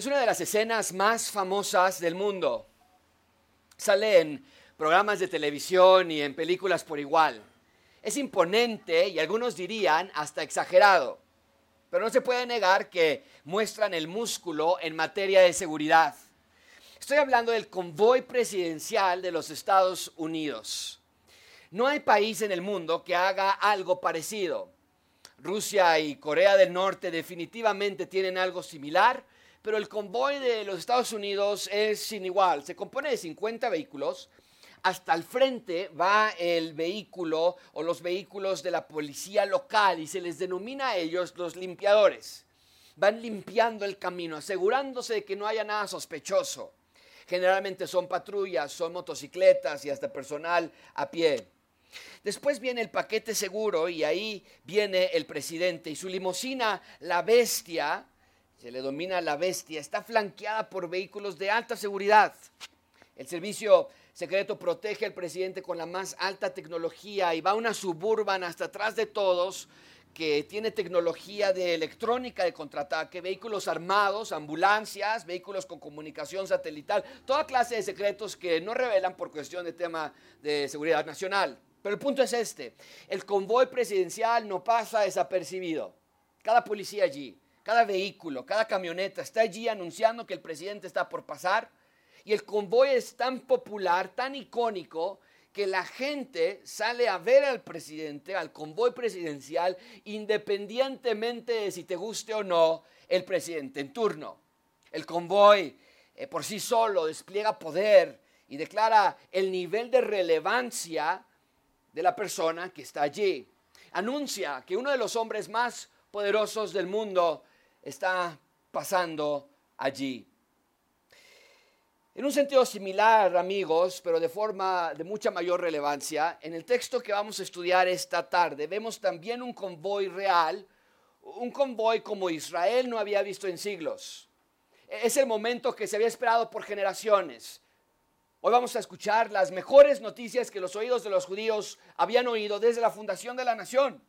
Es una de las escenas más famosas del mundo. Sale en programas de televisión y en películas por igual. Es imponente y algunos dirían hasta exagerado, pero no se puede negar que muestran el músculo en materia de seguridad. Estoy hablando del convoy presidencial de los Estados Unidos. No hay país en el mundo que haga algo parecido. Rusia y Corea del Norte definitivamente tienen algo similar, pero el convoy de los Estados Unidos es sin igual. Se compone de 50 vehículos. Hasta el frente va el vehículo o los vehículos de la policía local y se les denomina a ellos los limpiadores. Van limpiando el camino, asegurándose de que no haya nada sospechoso. Generalmente son patrullas, son motocicletas y hasta personal a pie. Después viene el paquete seguro y ahí viene el presidente y su limusina, La Bestia, se le denomina La Bestia, está flanqueada por vehículos de alta seguridad. El servicio secreto protege al presidente con la más alta tecnología y va una Suburban hasta atrás de todos que tiene tecnología de electrónica de contraataque, vehículos armados, ambulancias, vehículos con comunicación satelital, toda clase de secretos que no revelan por cuestión de tema de seguridad nacional. Pero el punto es este, el convoy presidencial no pasa desapercibido. Cada policía allí, cada vehículo, cada camioneta está allí anunciando que el presidente está por pasar y el convoy es tan popular, tan icónico, que la gente sale a ver al presidente, al convoy presidencial, independientemente de si te guste o no el presidente en turno. El convoy por sí solo despliega poder y declara el nivel de relevancia de la persona que está allí. Anuncia que uno de los hombres más poderosos del mundo está pasando allí. En un sentido similar, amigos, pero de forma de mucha mayor relevancia, en el texto que vamos a estudiar esta tarde vemos también un convoy real, un convoy como Israel no había visto en siglos. Es el momento que se había esperado por generaciones. Hoy vamos a escuchar las mejores noticias que los oídos de los judíos habían oído desde la fundación de la nación.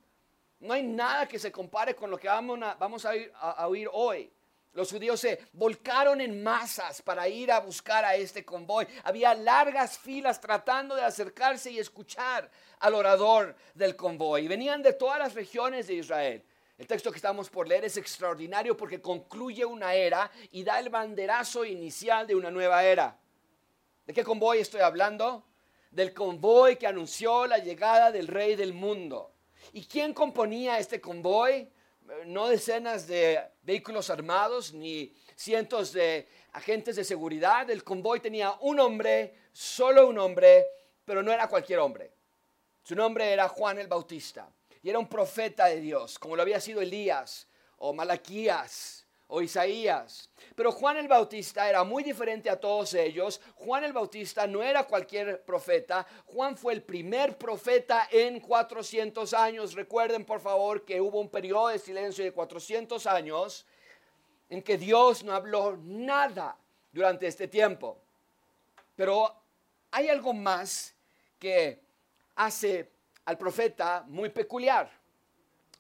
No hay nada que se compare con lo que vamos a oír hoy. Los judíos se volcaron en masas para ir a buscar a este convoy. Había largas filas tratando de acercarse y escuchar al orador del convoy. Venían de todas las regiones de Israel. El texto que estamos por leer es extraordinario porque concluye una era y da el banderazo inicial de una nueva era. ¿De qué convoy estoy hablando? Del convoy que anunció la llegada del rey del mundo. ¿Y quién componía este convoy? No decenas de vehículos armados ni cientos de agentes de seguridad. El convoy tenía un hombre, solo un hombre, pero no era cualquier hombre. Su nombre era Juan el Bautista y era un profeta de Dios, como lo había sido Elías o Malaquías o Isaías. Pero Juan el Bautista era muy diferente a todos ellos. Juan el Bautista no era cualquier profeta. Juan fue el primer profeta en 400 años. Recuerden, por favor, que hubo un periodo de silencio de 400 años en que Dios no habló nada durante este tiempo. Pero hay algo más que hace al profeta muy peculiar.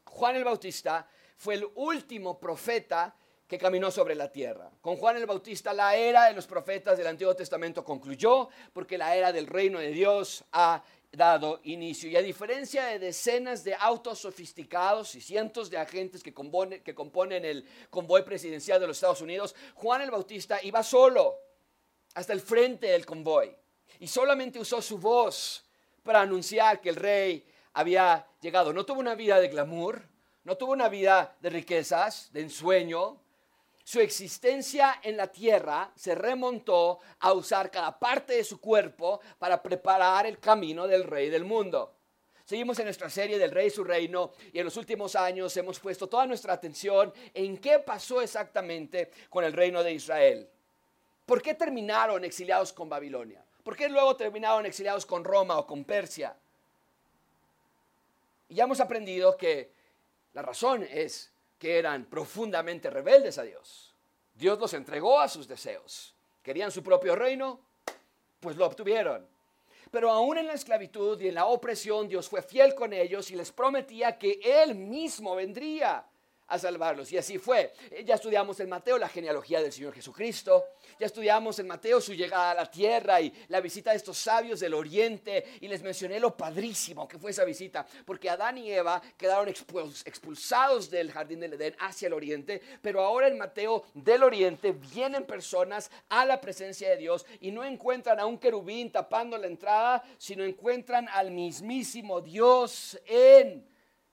Juan el Bautista fue el último profeta que caminó sobre la tierra. Con Juan el Bautista la era de los profetas del Antiguo Testamento concluyó porque la era del reino de Dios ha dado inicio. Y a diferencia de decenas de autos sofisticados y cientos de agentes que componen el convoy presidencial de los Estados Unidos, Juan el Bautista iba solo hasta el frente del convoy y solamente usó su voz para anunciar que el rey había llegado. No tuvo una vida de glamour, no tuvo una vida de riquezas, de ensueño. Su existencia en la tierra se remontó a usar cada parte de su cuerpo para preparar el camino del rey del mundo. Seguimos en nuestra serie del rey y su reino y en los últimos años hemos puesto toda nuestra atención en qué pasó exactamente con el reino de Israel. ¿Por qué terminaron exiliados con Babilonia? ¿Por qué luego terminaron exiliados con Roma o con Persia? Y ya hemos aprendido que la razón es que eran profundamente rebeldes a Dios. Dios los entregó a sus deseos. Querían su propio reino, pues lo obtuvieron. Pero aún en la esclavitud y en la opresión, Dios fue fiel con ellos y les prometía que Él mismo vendría a salvarlos. Y así fue. Ya estudiamos en Mateo la genealogía del Señor Jesucristo. Ya estudiamos en Mateo su llegada a la tierra y la visita de estos sabios del oriente. Y les mencioné lo padrísimo que fue esa visita. Porque Adán y Eva quedaron expulsados del jardín del Edén hacia el oriente. Pero ahora en Mateo del oriente vienen personas a la presencia de Dios. Y no encuentran a un querubín tapando la entrada, sino encuentran al mismísimo Dios en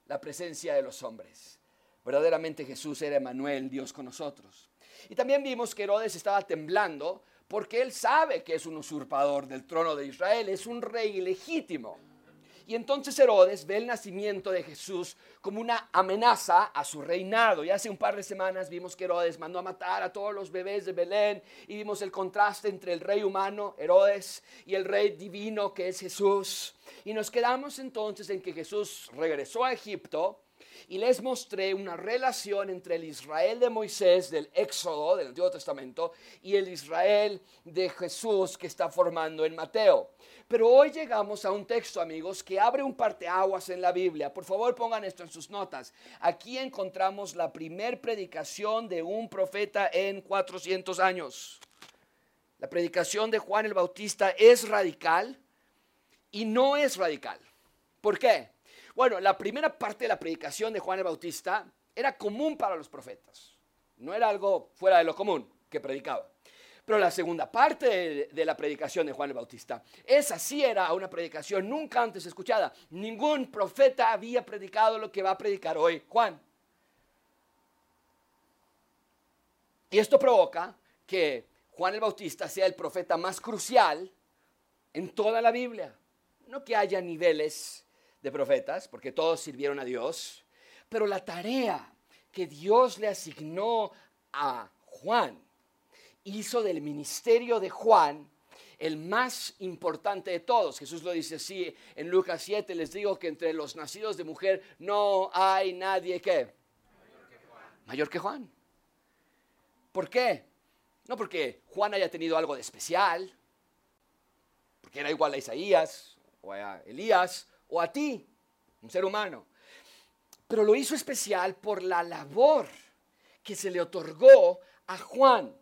la presencia de los hombres. Verdaderamente Jesús era Emmanuel, Dios con nosotros. Y también vimos que Herodes estaba temblando porque él sabe que es un usurpador del trono de Israel, es un rey ilegítimo. Y entonces Herodes ve el nacimiento de Jesús como una amenaza a su reinado. Y hace un par de semanas vimos que Herodes mandó a matar a todos los bebés de Belén y vimos el contraste entre el rey humano, Herodes, y el rey divino que es Jesús. Y nos quedamos entonces en que Jesús regresó a Egipto. Y les mostré una relación entre el Israel de Moisés, del Éxodo, del Antiguo Testamento, y el Israel de Jesús que está formando en Mateo. Pero hoy llegamos a un texto, amigos, que abre un parteaguas en la Biblia. Por favor, pongan esto en sus notas. Aquí encontramos la primer predicación de un profeta en 400 años. La predicación de Juan el Bautista es radical y no es radical. ¿Por qué? Bueno, la primera parte de la predicación de Juan el Bautista era común para los profetas. No era algo fuera de lo común que predicaba. Pero la segunda parte de la predicación de Juan el Bautista, esa sí era una predicación nunca antes escuchada. Ningún profeta había predicado lo que va a predicar hoy Juan. Y esto provoca que Juan el Bautista sea el profeta más crucial en toda la Biblia. No que haya niveles de profetas, porque todos sirvieron a Dios, pero la tarea que Dios le asignó a Juan hizo del ministerio de Juan el más importante de todos. Jesús lo dice así en Lucas 7, les digo que entre los nacidos de mujer no hay nadie que mayor que Juan. ¿Por qué? No porque Juan haya tenido algo de especial, porque era igual a Isaías o a Elías, o a ti, un ser humano. Pero lo hizo especial por la labor que se le otorgó a Juan.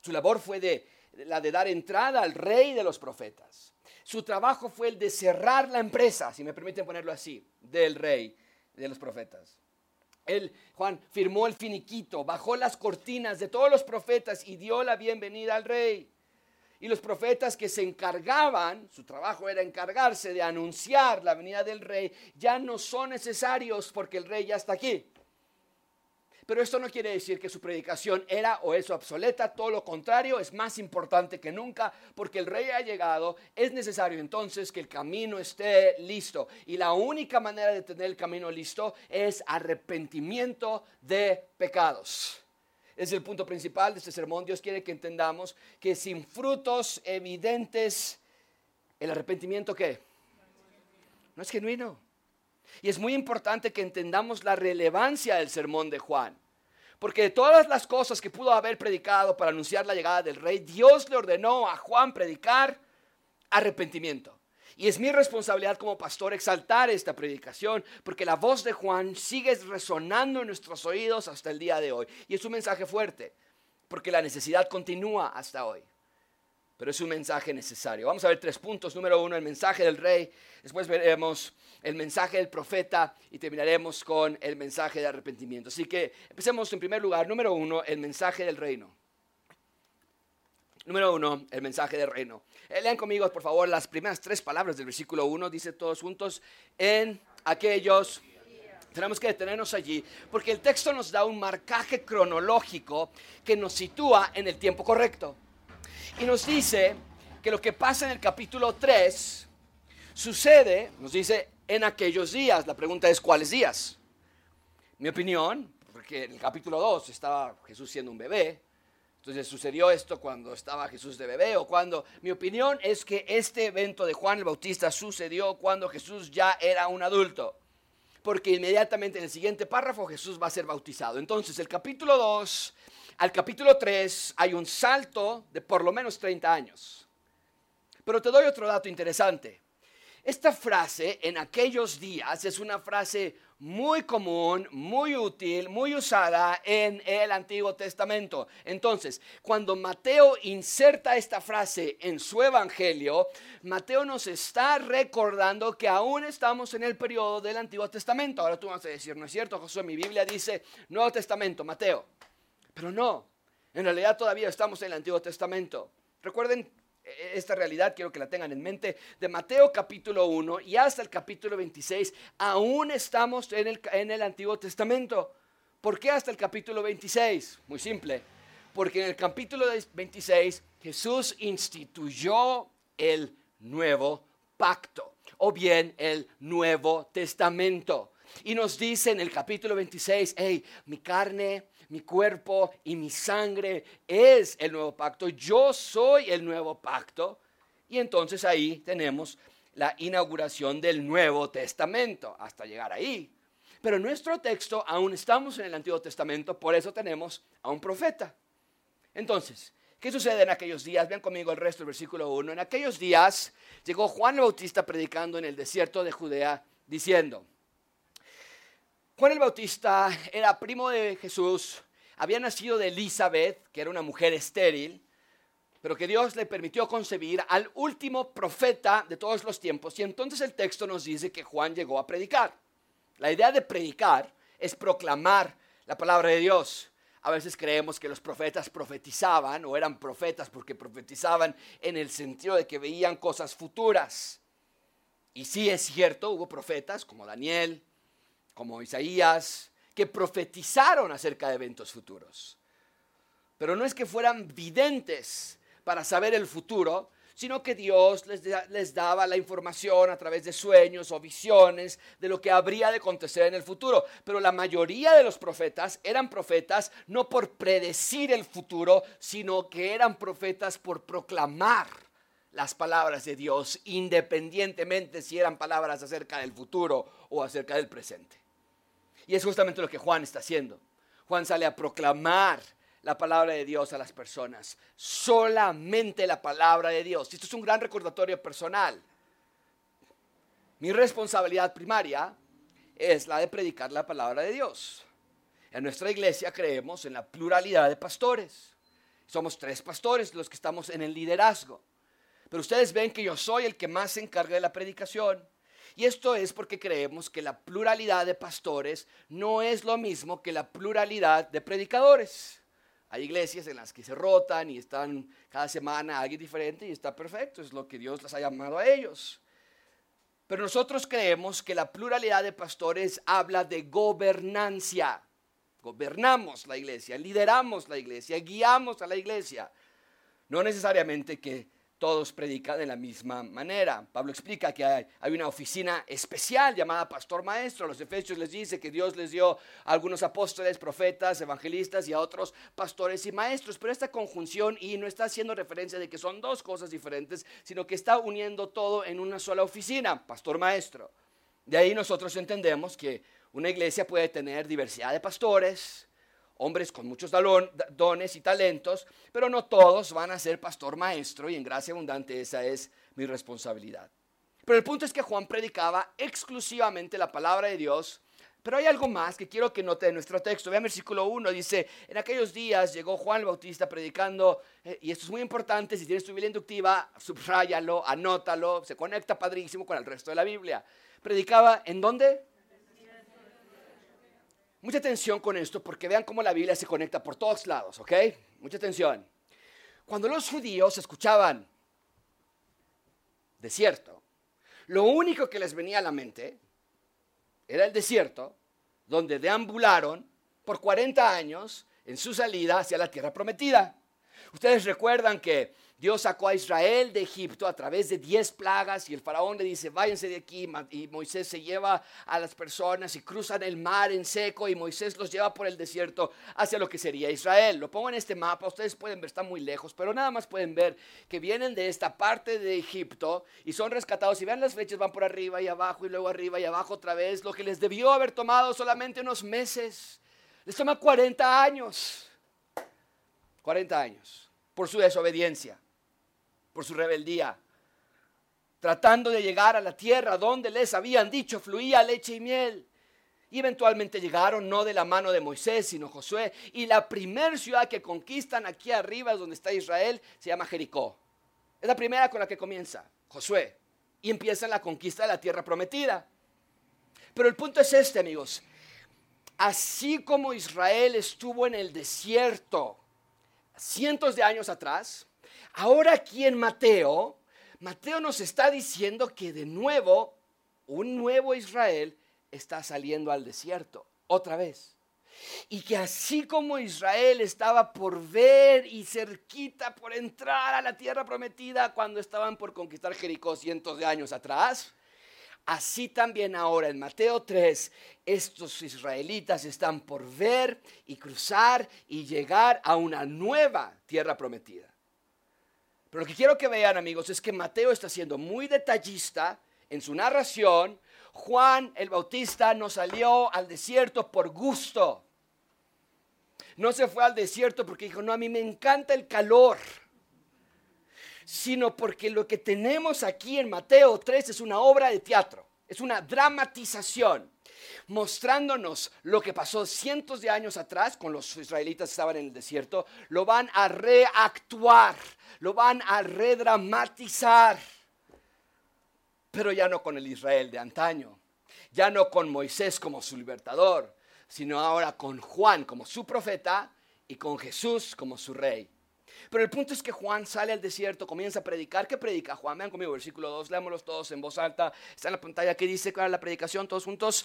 Su labor fue la de dar entrada al rey de los profetas. Su trabajo fue el de cerrar la empresa, si me permiten ponerlo así, del rey de los profetas. Juan firmó el finiquito, bajó las cortinas de todos los profetas y dio la bienvenida al rey. Y los profetas que se encargaban, su trabajo era encargarse de anunciar la venida del rey, ya no son necesarios porque el rey ya está aquí. Pero esto no quiere decir que su predicación era o es obsoleta, todo lo contrario, es más importante que nunca porque el rey ha llegado. Es necesario entonces que el camino esté listo y la única manera de tener el camino listo es arrepentimiento de pecados. Es el punto principal de este sermón. Dios quiere que entendamos que sin frutos evidentes, ¿el arrepentimiento qué? No es genuino. Y es muy importante que entendamos la relevancia del sermón de Juan. Porque de todas las cosas que pudo haber predicado para anunciar la llegada del rey, Dios le ordenó a Juan predicar arrepentimiento. Y es mi responsabilidad como pastor exaltar esta predicación, porque la voz de Juan sigue resonando en nuestros oídos hasta el día de hoy. Y es un mensaje fuerte, porque la necesidad continúa hasta hoy. Pero es un mensaje necesario. Vamos a ver 3 puntos. Número 1, el mensaje del rey. Después veremos el mensaje del profeta y terminaremos con el mensaje de arrepentimiento. Así que empecemos en primer lugar. Número 1, el mensaje del reino. Número 1, el mensaje del reino. Lean conmigo, por favor, las primeras 3 palabras del versículo 1. Dice todos juntos, en aquellos. Tenemos que detenernos allí, porque el texto nos da un marcaje cronológico que nos sitúa en el tiempo correcto. Y nos dice que lo que pasa en el capítulo 3 sucede, nos dice, en aquellos días. La pregunta es, ¿cuáles días? Mi opinión, porque en el capítulo 2 estaba Jesús siendo un bebé. Entonces, ¿sucedió esto cuando estaba Jesús de bebé o cuando? Mi opinión es que este evento de Juan el Bautista sucedió cuando Jesús ya era un adulto. Porque inmediatamente en el siguiente párrafo Jesús va a ser bautizado. Entonces, el capítulo 2 al capítulo 3 hay un salto de por lo menos 30 años. Pero te doy otro dato interesante. Esta frase, en aquellos días, es una frase muy común, muy útil, muy usada en el Antiguo Testamento. Entonces, cuando Mateo inserta esta frase en su evangelio, Mateo nos está recordando que aún estamos en el periodo del Antiguo Testamento. Ahora tú vas a decir, no es cierto, Josué, mi Biblia dice Nuevo Testamento, Mateo. Pero no, en realidad todavía estamos en el Antiguo Testamento. Recuerden esta realidad, quiero que la tengan en mente, de Mateo capítulo 1 y hasta el capítulo 26, aún estamos en el Antiguo Testamento. ¿Por qué hasta el capítulo 26? Muy simple, porque en el capítulo 26 Jesús instituyó el Nuevo Pacto, o bien el Nuevo Testamento. Y nos dice en el capítulo 26, hey, mi carne, mi cuerpo y mi sangre es el nuevo pacto. Yo soy el nuevo pacto. Y entonces ahí tenemos la inauguración del Nuevo Testamento hasta llegar ahí. Pero en nuestro texto aún estamos en el Antiguo Testamento, por eso tenemos a un profeta. Entonces, ¿qué sucede en aquellos días? Vean conmigo el resto del versículo 1. En aquellos días llegó Juan el Bautista predicando en el desierto de Judea diciendo... Juan el Bautista era primo de Jesús, había nacido de Elizabeth, que era una mujer estéril, pero que Dios le permitió concebir al último profeta de todos los tiempos. Y entonces el texto nos dice que Juan llegó a predicar. La idea de predicar es proclamar la palabra de Dios. A veces creemos que los profetas profetizaban o eran profetas porque profetizaban en el sentido de que veían cosas futuras. Y sí es cierto, hubo profetas como Daniel, como Isaías, que profetizaron acerca de eventos futuros. Pero no es que fueran videntes para saber el futuro, sino que Dios les daba la información a través de sueños o visiones de lo que habría de acontecer en el futuro. Pero la mayoría de los profetas eran profetas no por predecir el futuro, sino que eran profetas por proclamar las palabras de Dios, independientemente si eran palabras acerca del futuro o acerca del presente. Y es justamente lo que Juan está haciendo. Juan sale a proclamar la palabra de Dios a las personas, solamente la palabra de Dios. Esto es un gran recordatorio personal. Mi responsabilidad primaria es la de predicar la palabra de Dios. En nuestra iglesia creemos en la pluralidad de pastores. Somos 3 pastores los que estamos en el liderazgo. Pero ustedes ven que yo soy el que más se encarga de la predicación. Y esto es porque creemos que la pluralidad de pastores no es lo mismo que la pluralidad de predicadores. Hay iglesias en las que se rotan y están cada semana alguien diferente y está perfecto, es lo que Dios les ha llamado a ellos. Pero nosotros creemos que la pluralidad de pastores habla de gobernancia. Gobernamos la iglesia, lideramos la iglesia, guiamos a la iglesia. No necesariamente que todos predican de la misma manera. Pablo explica que hay una oficina especial llamada pastor maestro. A los Efesios les dice que Dios les dio a algunos apóstoles, profetas, evangelistas y a otros pastores y maestros. Pero esta conjunción y no está haciendo referencia de que son 2 cosas diferentes, sino que está uniendo todo en una sola oficina, pastor maestro. De ahí nosotros entendemos que una iglesia puede tener diversidad de pastores, hombres con muchos dones y talentos, pero no todos van a ser pastor maestro, y en gracia abundante esa es mi responsabilidad. Pero el punto es que Juan predicaba exclusivamente la palabra de Dios, pero hay algo más que quiero que note en nuestro texto. Vean versículo 1, dice, en aquellos días llegó Juan el Bautista predicando, y esto es muy importante, si tienes tu Biblia inductiva, subráyalo, anótalo, se conecta padrísimo con el resto de la Biblia. ¿Predicaba en dónde? Mucha atención con esto porque vean cómo la Biblia se conecta por todos lados, ¿ok? Mucha atención. Cuando los judíos escuchaban desierto, lo único que les venía a la mente era el desierto donde deambularon por 40 años en su salida hacia la tierra prometida. Ustedes recuerdan que Dios sacó a Israel de Egipto a través de 10 plagas y el faraón le dice, váyanse de aquí, y Moisés se lleva a las personas y cruzan el mar en seco y Moisés los lleva por el desierto hacia lo que sería Israel. Lo pongo en este mapa, ustedes pueden ver, están muy lejos, pero nada más pueden ver que vienen de esta parte de Egipto y son rescatados. Y vean las flechas, van por arriba y abajo y luego arriba y abajo otra vez, lo que les debió haber tomado solamente unos meses. Les toma 40 años. 40 años, por su desobediencia, por su rebeldía, tratando de llegar a la tierra donde les habían dicho fluía leche y miel. Y eventualmente llegaron no de la mano de Moisés, sino Josué. Y la primera ciudad que conquistan aquí arriba, es donde está Israel, se llama Jericó. Es la primera con la que comienza Josué. Y empiezan la conquista de la tierra prometida. Pero el punto es este, amigos. Así como Israel estuvo en el desierto cientos de años atrás, ahora aquí en Mateo nos está diciendo que de nuevo, un nuevo Israel está saliendo al desierto, otra vez. Y que así como Israel estaba por ver y cerquita por entrar a la tierra prometida cuando estaban por conquistar Jericó cientos de años atrás, así también ahora en Mateo 3, estos israelitas están por ver y cruzar y llegar a una nueva tierra prometida. Pero lo que quiero que vean, amigos, es que Mateo está siendo muy detallista en su narración. Juan el Bautista no salió al desierto por gusto. No se fue al desierto porque dijo, no, a mí me encanta el calor. Sino porque lo que tenemos aquí en Mateo 3 es una obra de teatro, es una dramatización, mostrándonos lo que pasó cientos de años atrás con los israelitas que estaban en el desierto. Lo van a reactuar, lo van a redramatizar, pero ya no con el Israel de antaño, ya no con Moisés como su libertador, sino ahora con Juan como su profeta y con Jesús como su rey. Pero el punto es que Juan sale al desierto, comienza a predicar. ¿Qué predica Juan? Vean conmigo, versículo 2, leámoslos todos en voz alta. Está en la pantalla. ¿Qué dice la predicación? Todos juntos.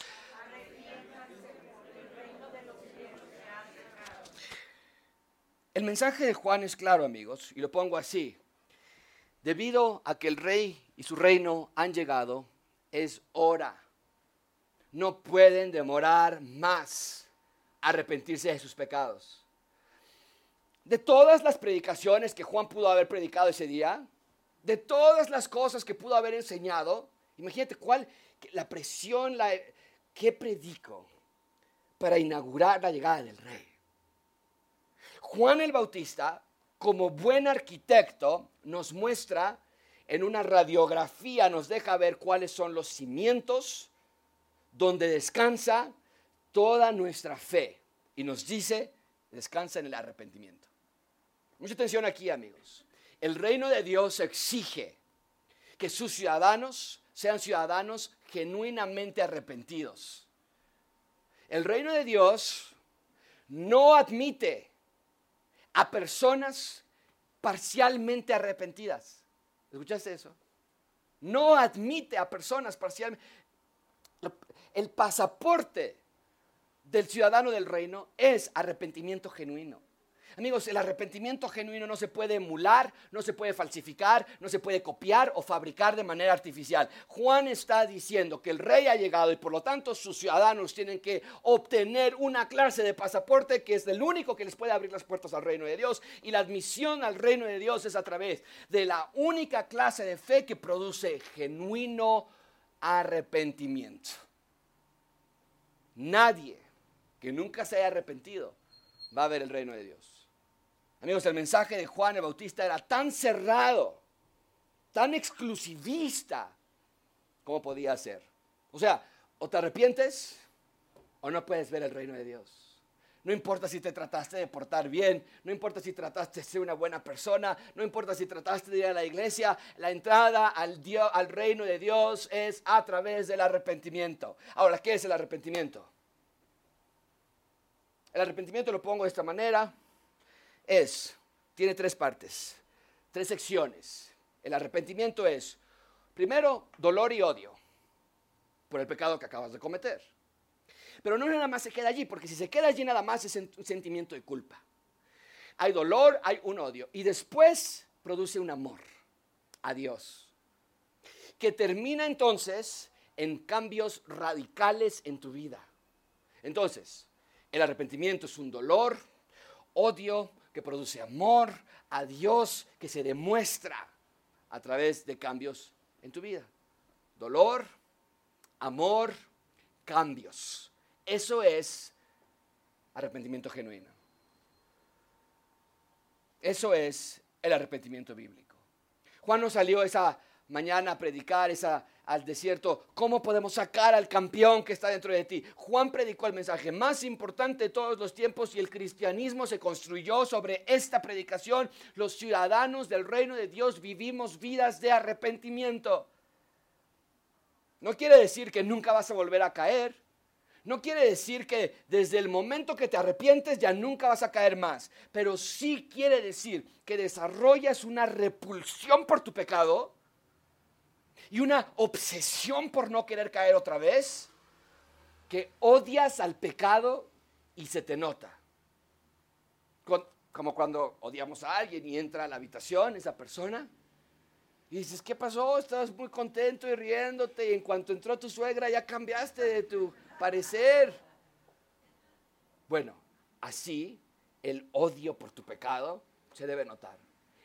El mensaje de Juan es claro, amigos, y lo pongo así. Debido a que el rey y su reino han llegado, es hora. No pueden demorar más a arrepentirse de sus pecados. De todas las predicaciones que Juan pudo haber predicado ese día, de todas las cosas que pudo haber enseñado, imagínate la presión, ¿qué predico para inaugurar la llegada del rey? Juan el Bautista, como buen arquitecto, nos muestra en una radiografía, nos deja ver cuáles son los cimientos donde descansa toda nuestra fe. Y nos dice, descansa en el arrepentimiento. Mucha atención aquí, amigos. El reino de Dios exige que sus ciudadanos sean ciudadanos genuinamente arrepentidos. El reino de Dios no admite a personas parcialmente arrepentidas. ¿Escuchaste eso? No admite a personas parcialmente. El pasaporte del ciudadano del reino es arrepentimiento genuino. Amigos, el arrepentimiento genuino no se puede emular, no se puede falsificar, no se puede copiar o fabricar de manera artificial. Juan está diciendo que el rey ha llegado y por lo tanto sus ciudadanos tienen que obtener una clase de pasaporte que es el único que les puede abrir las puertas al reino de Dios, y la admisión al reino de Dios es a través de la única clase de fe que produce genuino arrepentimiento. Nadie que nunca se haya arrepentido va a ver el reino de Dios. Amigos, el mensaje de Juan el Bautista era tan cerrado, tan exclusivista, como podía ser. O sea, o te arrepientes o no puedes ver el reino de Dios. No importa si te trataste de portar bien, no importa si trataste de ser una buena persona, no importa si trataste de ir a la iglesia, la entrada al reino de Dios es a través del arrepentimiento. Ahora, ¿qué es el arrepentimiento? El arrepentimiento, lo pongo de esta manera, tiene tres partes, tres secciones. El arrepentimiento es, primero, dolor y odio por el pecado que acabas de cometer. Pero no nada más se queda allí, porque si se queda allí nada más es un sentimiento de culpa. Hay dolor, hay un odio, y después produce un amor a Dios, que termina entonces en cambios radicales en tu vida. Entonces, el arrepentimiento es un dolor, odio, que produce amor a Dios, que se demuestra a través de cambios en tu vida. Dolor, amor, cambios. Eso es arrepentimiento genuino. Eso es el arrepentimiento bíblico. Juan no salió esa mañana a predicar al desierto, ¿cómo podemos sacar al campeón que está dentro de ti? Juan predicó el mensaje más importante de todos los tiempos y el cristianismo se construyó sobre esta predicación. Los ciudadanos del reino de Dios vivimos vidas de arrepentimiento. No quiere decir que nunca vas a volver a caer. No quiere decir que desde el momento que te arrepientes ya nunca vas a caer más. Pero sí quiere decir que desarrollas una repulsión por tu pecado y una obsesión por no querer caer otra vez, que odias al pecado y se te nota. Como cuando odiamos a alguien y entra a la habitación esa persona y dices, ¿qué pasó? Estabas muy contento y riéndote, y en cuanto entró tu suegra ya cambiaste de tu parecer. Bueno, así el odio por tu pecado se debe notar.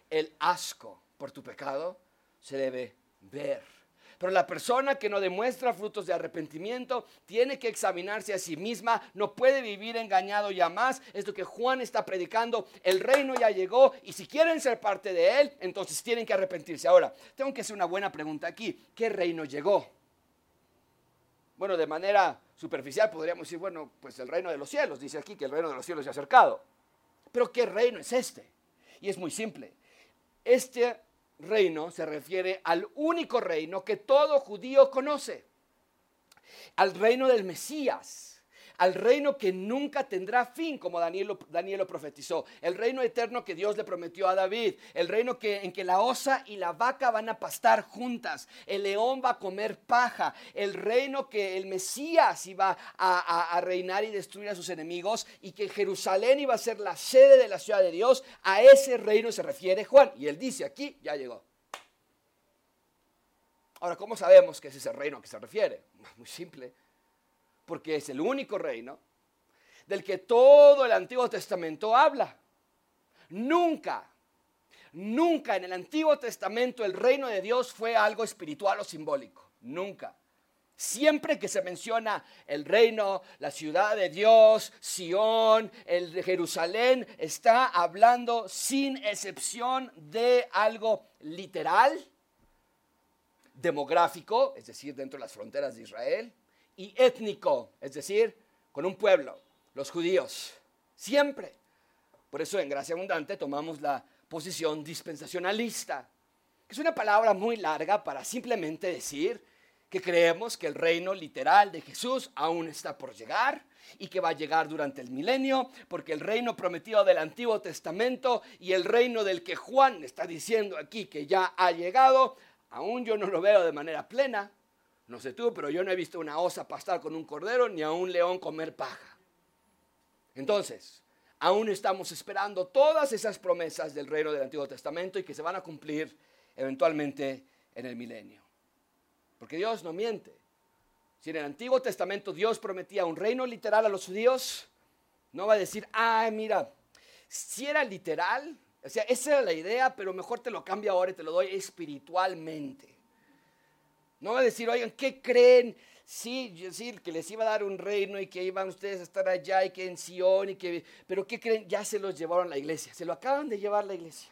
El asco por tu pecado se debe ver. Pero la persona que no demuestra frutos de arrepentimiento tiene que examinarse a sí misma, no puede vivir engañado ya más. Es lo que Juan está predicando. El reino ya llegó y si quieren ser parte de él, entonces tienen que arrepentirse. Ahora, tengo que hacer una buena pregunta aquí. ¿Qué reino llegó? Bueno, de manera superficial podríamos decir, bueno, pues el reino de los cielos. Dice aquí que el reino de los cielos se ha acercado. Pero ¿qué reino es este? Y es muy simple. Este reino se refiere al único reino que todo judío conoce, al reino del Mesías, al reino que nunca tendrá fin, como Daniel lo profetizó, el reino eterno que Dios le prometió a David, el reino en que la osa y la vaca van a pastar juntas, el león va a comer paja, el reino que el Mesías iba a reinar y destruir a sus enemigos, y que Jerusalén iba a ser la sede de la ciudad de Dios. A ese reino se refiere Juan, y él dice aquí, ya llegó. Ahora, ¿cómo sabemos que es ese reino a que se refiere? Muy simple. Porque es el único reino del que todo el Antiguo Testamento habla. Nunca en el Antiguo Testamento el reino de Dios fue algo espiritual o simbólico. Nunca. Siempre que se menciona el reino, la ciudad de Dios, Sion, el de Jerusalén, está hablando sin excepción de algo literal, demográfico, es decir, dentro de las fronteras de Israel, y étnico, es decir, con un pueblo, los judíos, siempre. Por eso en Gracia Abundante tomamos la posición dispensacionalista, que es una palabra muy larga para simplemente decir que creemos que el reino literal de Jesús aún está por llegar y que va a llegar durante el milenio, porque el reino prometido del Antiguo Testamento y el reino del que Juan está diciendo aquí que ya ha llegado, aún yo no lo veo de manera plena. No sé tú, pero yo no he visto una osa pastar con un cordero ni a un león comer paja. Entonces, aún estamos esperando todas esas promesas del reino del Antiguo Testamento y que se van a cumplir eventualmente en el milenio. Porque Dios no miente. Si en el Antiguo Testamento Dios prometía un reino literal a los judíos, no va a decir, ay, mira, si era literal, o sea, esa era la idea, pero mejor te lo cambio ahora y te lo doy espiritualmente. No va a decir, oigan, ¿qué creen? Sí, que les iba a dar un reino y que iban ustedes a estar allá y que en Sion y que... Pero ¿qué creen? Ya se los llevaron a la iglesia. Se lo acaban de llevar a la iglesia.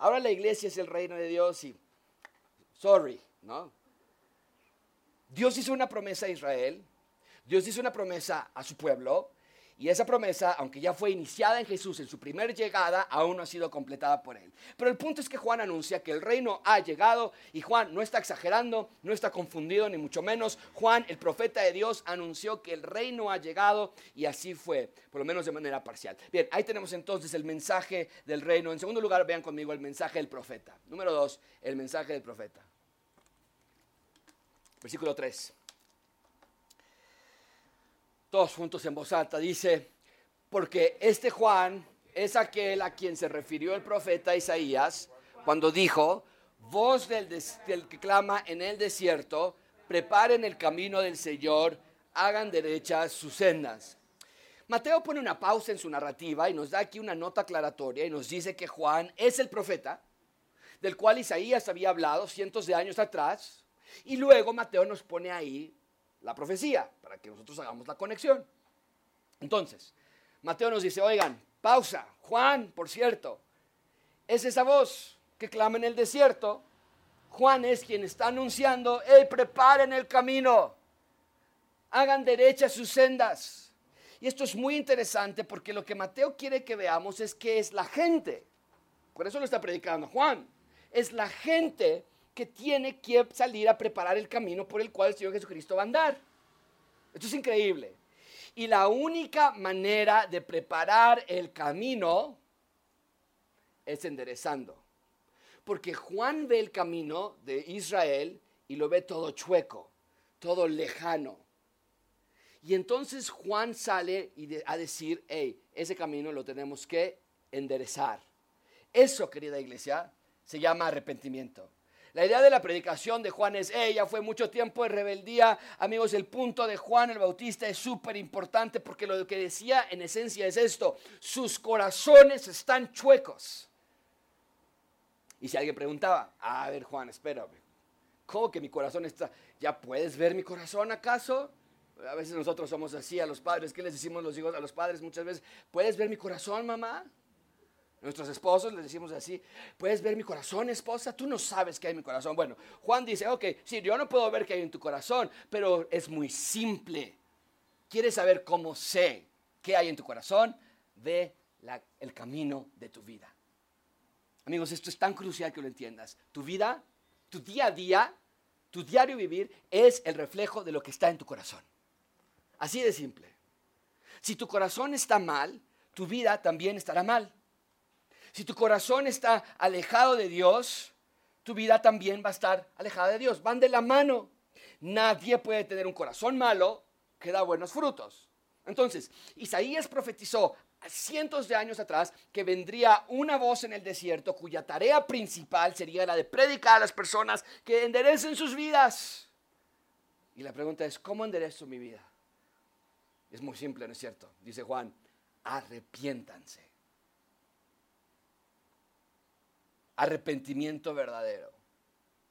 Ahora la iglesia es el reino de Dios y... Sorry, ¿no? Dios hizo una promesa a Israel. Dios hizo una promesa a su pueblo. Y esa promesa, aunque ya fue iniciada en Jesús en su primera llegada, aún no ha sido completada por él. Pero el punto es que Juan anuncia que el reino ha llegado y Juan no está exagerando, no está confundido ni mucho menos. Juan, el profeta de Dios, anunció que el reino ha llegado y así fue, por lo menos de manera parcial. Bien, ahí tenemos entonces el mensaje del reino. En segundo lugar, vean conmigo el mensaje del profeta. Número 2, el mensaje del profeta. Versículo 3. Todos juntos en voz alta, dice, porque este Juan es aquel a quien se refirió el profeta Isaías cuando dijo, voz del que clama en el desierto, preparen el camino del Señor, hagan derechas sus sendas. Mateo pone una pausa en su narrativa y nos da aquí una nota aclaratoria y nos dice que Juan es el profeta del cual Isaías había hablado cientos de años atrás, y luego Mateo nos pone ahí la profecía, para que nosotros hagamos la conexión. Entonces, Mateo nos dice, oigan, pausa, Juan, por cierto, es esa voz que clama en el desierto, Juan es quien está anunciando, hey, preparen el camino, hagan derechas sus sendas. Y esto es muy interesante porque lo que Mateo quiere que veamos es que es la gente, por eso lo está predicando Juan, es la gente que tiene que salir a preparar el camino por el cual el Señor Jesucristo va a andar. Esto es increíble. Y la única manera de preparar el camino es enderezando. Porque Juan ve el camino de Israel y lo ve todo chueco, todo lejano. Y entonces Juan sale a decir, hey, ese camino lo tenemos que enderezar. Eso, querida iglesia, se llama arrepentimiento. La idea de la predicación de Juan es, hey, ya fue mucho tiempo de rebeldía. Amigos, el punto de Juan el Bautista es súper importante porque lo que decía en esencia es esto: sus corazones están chuecos. Y si alguien preguntaba, a ver, Juan, espérame, ¿cómo que mi corazón está? ¿Ya puedes ver mi corazón acaso? A veces nosotros somos así a los padres. ¿Qué les decimos los hijos a los padres muchas veces? ¿Puedes ver mi corazón, mamá? Nuestros esposos les decimos así, ¿puedes ver mi corazón, esposa? Tú no sabes que hay en mi corazón. Bueno, Juan dice, ok, sí, yo no puedo ver qué hay en tu corazón, pero es muy simple. ¿Quieres saber cómo sé qué hay en tu corazón? Ve el camino de tu vida. Amigos, esto es tan crucial que lo entiendas. Tu vida, tu día a día, tu diario vivir es el reflejo de lo que está en tu corazón. Así de simple. Si tu corazón está mal, tu vida también estará mal. Si tu corazón está alejado de Dios, tu vida también va a estar alejada de Dios. Van de la mano. Nadie puede tener un corazón malo que da buenos frutos. Entonces, Isaías profetizó cientos de años atrás que vendría una voz en el desierto cuya tarea principal sería la de predicar a las personas que enderecen sus vidas. Y la pregunta es, ¿cómo enderezo mi vida? Es muy simple, ¿no es cierto? Dice Juan, arrepiéntanse. Arrepentimiento verdadero.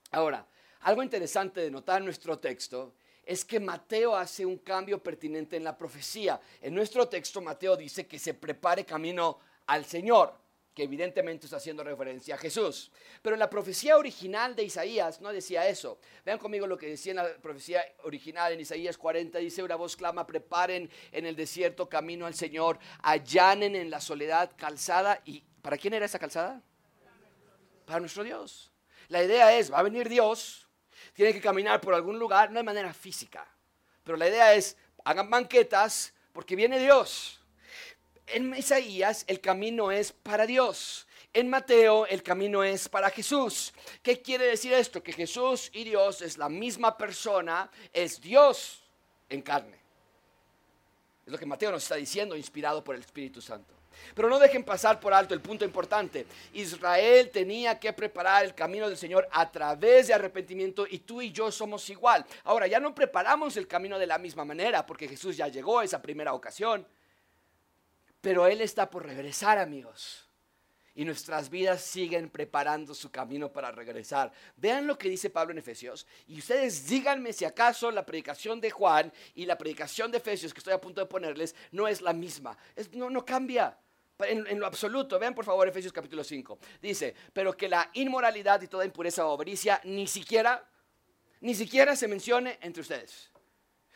Ahora, algo interesante de notar en nuestro texto es que Mateo hace un cambio pertinente en la profecía. En nuestro texto Mateo dice que se prepare camino al Señor, que evidentemente está haciendo referencia a Jesús. Pero en la profecía original de Isaías no decía eso. Vean conmigo lo que decía en la profecía original en Isaías 40. Dice, una voz clama, preparen en el desierto camino al Señor, allanen en la soledad calzada. ¿Y para quién era esa calzada? Para nuestro Dios. La idea es, va a venir Dios, tiene que caminar por algún lugar, no de manera física, pero la idea es, hagan banquetas porque viene Dios. En Isaías el camino es para Dios. En Mateo el camino es para Jesús. ¿Qué quiere decir esto? Que Jesús y Dios es la misma persona, es Dios en carne. Es lo que Mateo nos está diciendo, inspirado por el Espíritu Santo. Pero no dejen pasar por alto el punto importante. Israel tenía que preparar el camino del Señor a través de arrepentimiento y tú y yo somos igual. Ahora, ya no preparamos el camino de la misma manera porque Jesús ya llegó a esa primera ocasión. Pero Él está por regresar, amigos. Y nuestras vidas siguen preparando su camino para regresar. Vean lo que dice Pablo en Efesios. Y ustedes díganme si acaso la predicación de Juan y la predicación de Efesios que estoy a punto de ponerles no es la misma. No cambia. En lo absoluto, vean por favor Efesios capítulo 5, dice, pero que la inmoralidad y toda impureza o avaricia ni siquiera se mencione entre ustedes,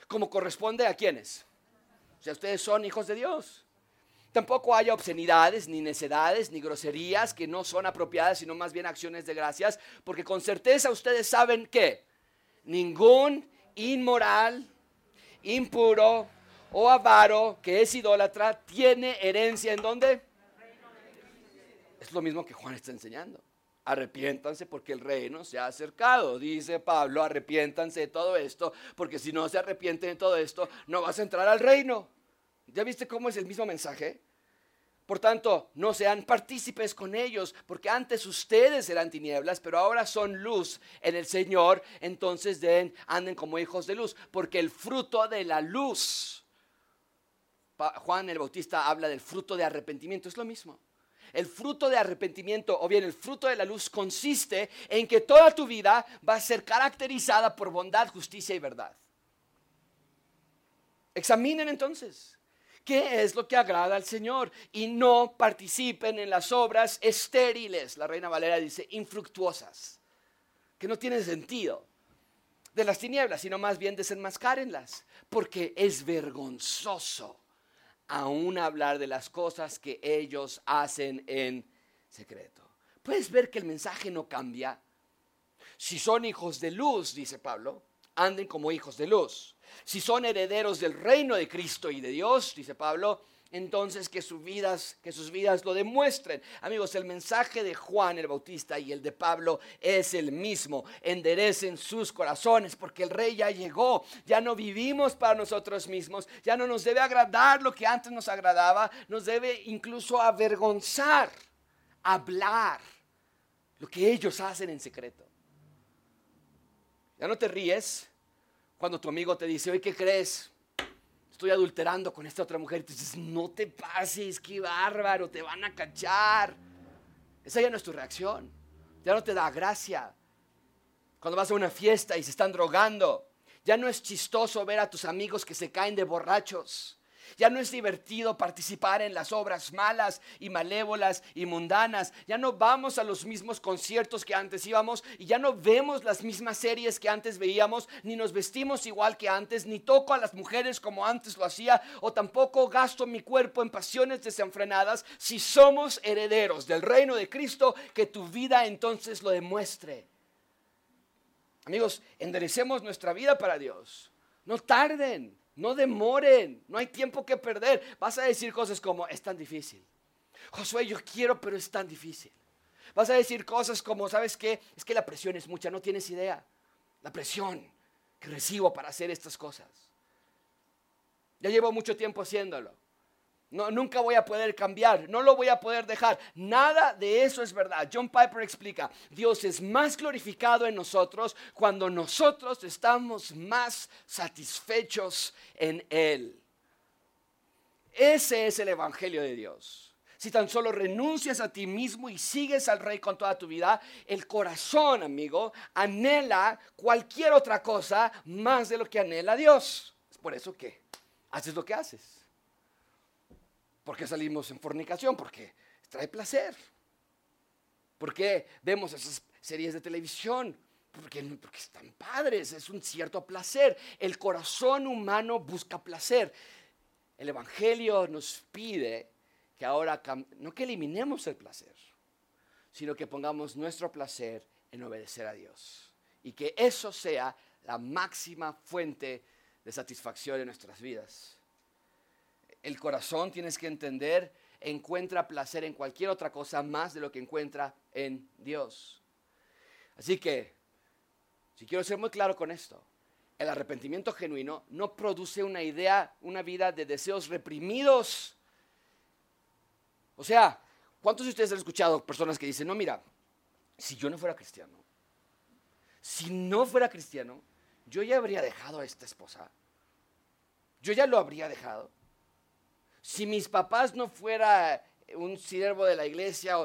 como corresponde a quienes, o sea, ustedes son hijos de Dios. Tampoco haya obscenidades, ni necedades, ni groserías que no son apropiadas, sino más bien acciones de gracias, porque con certeza ustedes saben que ningún inmoral, impuro, o avaro, que es idólatra, tiene herencia en ¿dónde? Es lo mismo que Juan está enseñando. Arrepiéntanse porque el reino se ha acercado, dice Pablo, arrepiéntanse de todo esto, porque si no se arrepienten de todo esto, no vas a entrar al reino. ¿Ya viste cómo es el mismo mensaje? Por tanto, no sean partícipes con ellos, porque antes ustedes eran tinieblas, pero ahora son luz en el Señor, entonces anden como hijos de luz, porque el fruto de la luz... Juan el Bautista habla del fruto de arrepentimiento, es lo mismo. El fruto de arrepentimiento o bien el fruto de la luz consiste en que toda tu vida va a ser caracterizada por bondad, justicia y verdad. Examinen entonces qué es lo que agrada al Señor y no participen en las obras estériles, la Reina Valera dice, infructuosas. que no tienen sentido, de las tinieblas, sino más bien desenmascárenlas, porque es vergonzoso aún hablar de las cosas que ellos hacen en secreto. Puedes ver que el mensaje no cambia. Si son hijos de luz, dice Pablo, anden como hijos de luz. Si son herederos del reino de Cristo y de Dios, dice Pablo, entonces que sus vidas lo demuestren. Amigos, el mensaje de Juan el Bautista y el de Pablo es el mismo. Enderecen sus corazones porque el rey ya llegó. Ya no vivimos para nosotros mismos. Ya no nos debe agradar lo que antes nos agradaba. Nos debe incluso avergonzar, hablar lo que ellos hacen en secreto. Ya no te ríes cuando tu amigo te dice, oye, ¿qué crees? Estoy adulterando con esta otra mujer. Y tú dices, no te pases, qué bárbaro, te van a cachar. Esa ya no es tu reacción, ya no te da gracia. Cuando vas a una fiesta y se están drogando, ya no es chistoso ver a tus amigos que se caen de borrachos. Ya no es divertido participar en las obras malas y malévolas y mundanas. Ya no vamos a los mismos conciertos que antes íbamos y ya no vemos las mismas series que antes veíamos, ni nos vestimos igual que antes, ni toco a las mujeres como antes lo hacía, o tampoco gasto mi cuerpo en pasiones desenfrenadas. Si somos herederos del reino de Cristo, que tu vida entonces lo demuestre. Amigos, enderecemos nuestra vida para Dios. No tarden. No demoren, no hay tiempo que perder. Vas a decir cosas como, es tan difícil. Josué, yo quiero, pero es tan difícil. Vas a decir cosas como, ¿sabes qué? Es que la presión es mucha, no tienes idea. La presión que recibo para hacer estas cosas. Ya llevo mucho tiempo haciéndolo. No, nunca voy a poder cambiar, no lo voy a poder dejar. Nada de eso es verdad. John Piper explica, Dios es más glorificado en nosotros cuando nosotros estamos más satisfechos en Él. Ese es el evangelio de Dios. Si tan solo renuncias a ti mismo y sigues al Rey con toda tu vida, el corazón, amigo, anhela cualquier otra cosa más de lo que anhela Dios. Es por eso que haces lo que haces. ¿Por qué salimos en fornicación? Porque trae placer. ¿Por qué vemos esas series de televisión? Porque están padres, es un cierto placer. El corazón humano busca placer. El evangelio nos pide que ahora, no que eliminemos el placer, sino que pongamos nuestro placer en obedecer a Dios. Y que eso sea la máxima fuente de satisfacción en nuestras vidas. El corazón, tienes que entender, encuentra placer en cualquier otra cosa más de lo que encuentra en Dios. Así que, si quiero ser muy claro con esto, el arrepentimiento genuino no produce una vida de deseos reprimidos. O sea, ¿cuántos de ustedes han escuchado personas que dicen, no, mira, si yo no fuera cristiano, yo ya habría dejado a esta esposa, yo ya lo habría dejado? Si mis papás no fuera un siervo de la iglesia,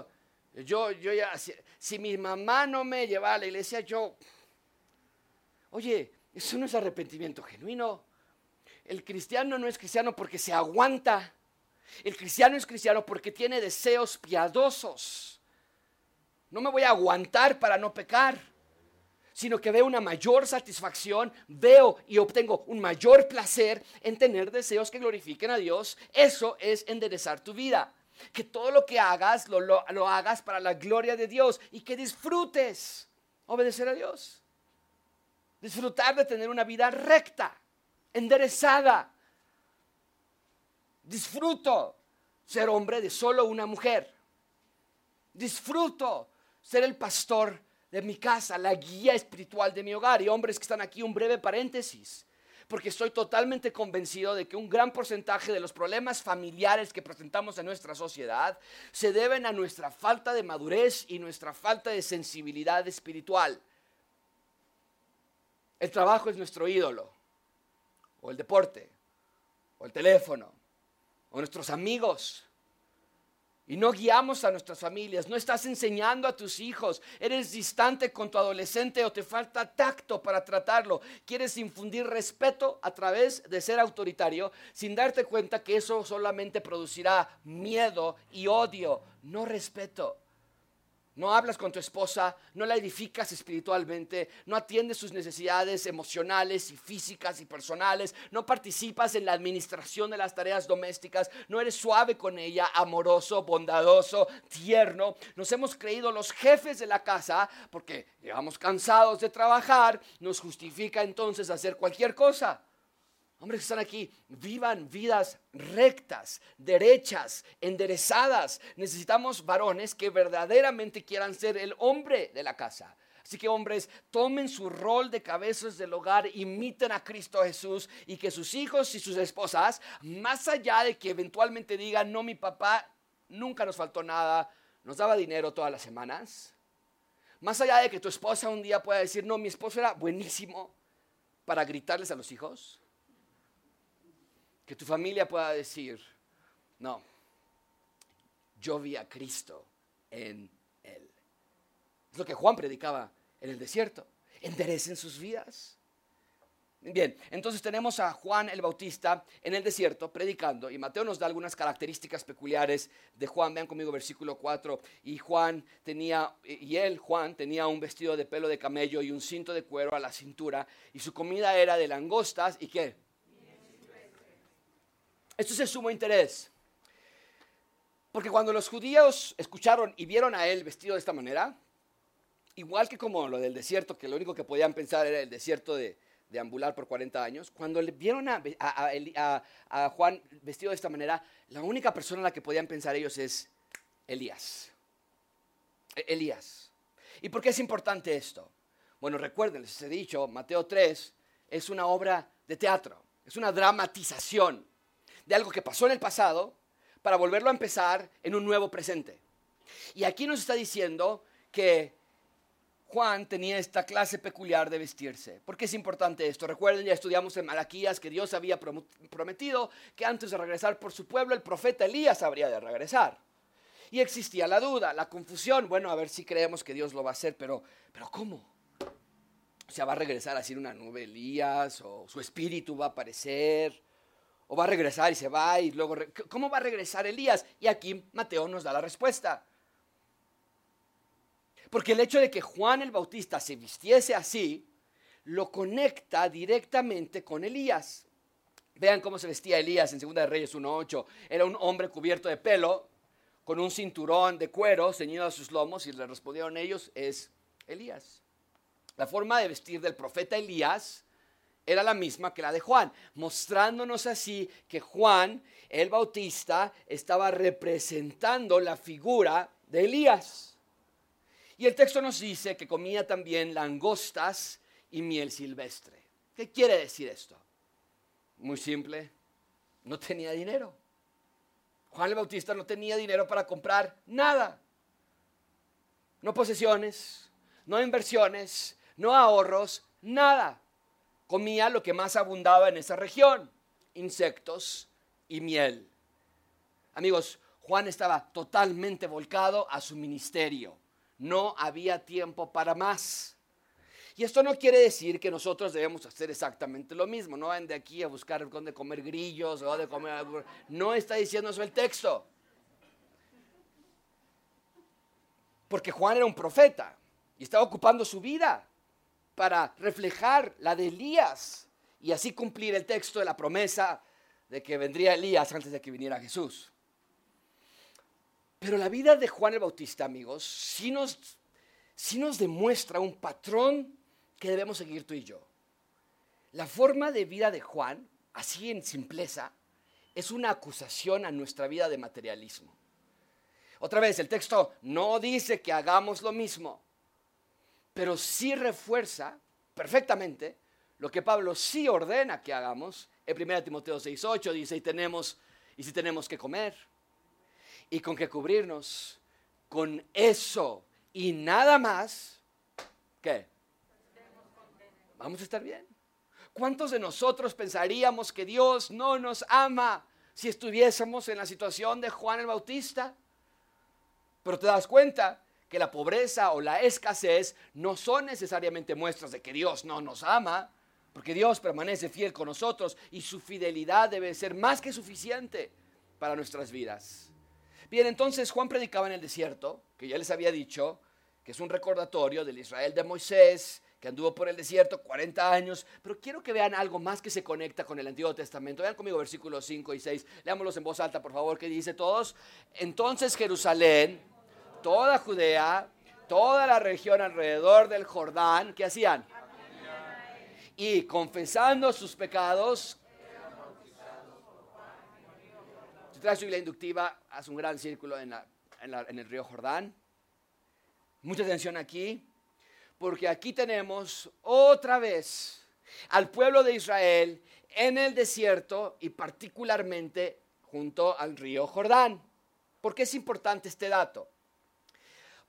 si mi mamá no me llevaba a la iglesia, oye, eso no es arrepentimiento genuino. El cristiano no es cristiano porque se aguanta. El cristiano es cristiano porque tiene deseos piadosos. No me voy a aguantar para no pecar, sino que veo una mayor satisfacción, veo y obtengo un mayor placer en tener deseos que glorifiquen a Dios. Eso es enderezar tu vida. Que todo lo que hagas, lo hagas para la gloria de Dios y que disfrutes obedecer a Dios. Disfrutar de tener una vida recta, enderezada. Disfruto ser hombre de solo una mujer. Disfruto ser el pastor de mi casa, la guía espiritual de mi hogar. Y hombres que están aquí, un breve paréntesis, porque estoy totalmente convencido de que un gran porcentaje de los problemas familiares que presentamos en nuestra sociedad se deben a nuestra falta de madurez y nuestra falta de sensibilidad espiritual. El trabajo es nuestro ídolo, o el deporte, o el teléfono, o nuestros amigos. Y no guiamos a nuestras familias, no estás enseñando a tus hijos, eres distante con tu adolescente o te falta tacto para tratarlo. Quieres infundir respeto a través de ser autoritario sin darte cuenta que eso solamente producirá miedo y odio, no respeto. No hablas con tu esposa, no la edificas espiritualmente, no atiendes sus necesidades emocionales y físicas y personales, no participas en la administración de las tareas domésticas, no eres suave con ella, amoroso, bondadoso, tierno. Nos hemos creído los jefes de la casa porque llegamos cansados de trabajar, nos justifica entonces hacer cualquier cosa. Hombres que están aquí, vivan vidas rectas, derechas, enderezadas. Necesitamos varones que verdaderamente quieran ser el hombre de la casa. Así que hombres, tomen su rol de cabezas del hogar, imiten a Cristo Jesús y que sus hijos y sus esposas, más allá de que eventualmente digan, no, mi papá nunca nos faltó nada, nos daba dinero todas las semanas. Más allá de que tu esposa un día pueda decir, no, mi esposo era buenísimo para gritarles a los hijos. Que tu familia pueda decir, no, yo vi a Cristo en él. Es lo que Juan predicaba en el desierto. Enderecen sus vidas. Bien, entonces tenemos a Juan el Bautista en el desierto predicando. Y Mateo nos da algunas características peculiares de Juan. Vean conmigo versículo 4. Y él, Juan, tenía un vestido de pelo de camello y un cinto de cuero a la cintura. Y su comida era de langostas y ¿qué? Esto es de sumo interés, porque cuando los judíos escucharon y vieron a él vestido de esta manera, igual que como lo del desierto, que lo único que podían pensar era el desierto de ambular por 40 años, cuando le vieron a Juan vestido de esta manera, la única persona a la que podían pensar ellos es Elías. ¿Y por qué es importante esto? Bueno, recuerden, les he dicho, Mateo 3 es una obra de teatro, es una dramatización de algo que pasó en el pasado para volverlo a empezar en un nuevo presente. Y aquí nos está diciendo que Juan tenía esta clase peculiar de vestirse. ¿Por qué es importante esto? Recuerden, ya estudiamos en Malaquías que Dios había prometido que antes de regresar por su pueblo, el profeta Elías habría de regresar. Y existía la duda, la confusión. Bueno, a ver si creemos que Dios lo va a hacer, pero ¿cómo? O sea, ¿va a regresar así en una nube Elías? ¿O su espíritu va a aparecer? ¿O va a regresar y se va y luego... ¿Cómo va a regresar Elías? Y aquí Mateo nos da la respuesta. Porque el hecho de que Juan el Bautista se vistiese así, lo conecta directamente con Elías. Vean cómo se vestía Elías en 2 de Reyes 1:8. Era un hombre cubierto de pelo, con un cinturón de cuero ceñido a sus lomos, y le respondieron ellos, es Elías. La forma de vestir del profeta Elías era la misma que la de Juan, mostrándonos así que Juan el Bautista estaba representando la figura de Elías. Y el texto nos dice que comía también langostas y miel silvestre. ¿Qué quiere decir esto? Muy simple, no tenía dinero. Juan el Bautista no tenía dinero para comprar nada. No posesiones, no inversiones, no ahorros, nada. Comía lo que más abundaba en esa región, insectos y miel. Amigos, Juan estaba totalmente volcado a su ministerio. No había tiempo para más. Y esto no quiere decir que nosotros debemos hacer exactamente lo mismo. No vayan de aquí a buscar dónde comer grillos o dónde comer... No está diciendo eso el texto. Porque Juan era un profeta y estaba ocupando su vida para reflejar la de Elías y así cumplir el texto de la promesa de que vendría Elías antes de que viniera Jesús. Pero la vida de Juan el Bautista, amigos, sí nos demuestra un patrón que debemos seguir tú y yo. La forma de vida de Juan, así en simpleza, es una acusación a nuestra vida de materialismo. Otra vez, el texto no dice que hagamos lo mismo, pero sí refuerza perfectamente lo que Pablo sí ordena que hagamos. En 1 Timoteo 6:8 dice, y si tenemos que comer y con qué cubrirnos, con eso y nada más, ¿qué? Vamos a estar bien. ¿Cuántos de nosotros pensaríamos que Dios no nos ama si estuviésemos en la situación de Juan el Bautista? Pero te das cuenta que la pobreza o la escasez no son necesariamente muestras de que Dios no nos ama, porque Dios permanece fiel con nosotros y su fidelidad debe ser más que suficiente para nuestras vidas. Bien, entonces Juan predicaba en el desierto, que ya les había dicho, que es un recordatorio del Israel de Moisés, que anduvo por el desierto 40 años, pero quiero que vean algo más que se conecta con el Antiguo Testamento. Vean conmigo versículos 5 y 6, leámoslos en voz alta por favor, que dice todos. Entonces Jerusalén, toda Judea, toda la región alrededor del Jordán, ¿qué hacían? Y confesando sus pecados, si traes tu Biblia inductiva, haz un gran círculo en el río Jordán. Mucha atención aquí, porque aquí tenemos otra vez al pueblo de Israel en el desierto y particularmente junto al río Jordán. ¿Por qué es importante este dato?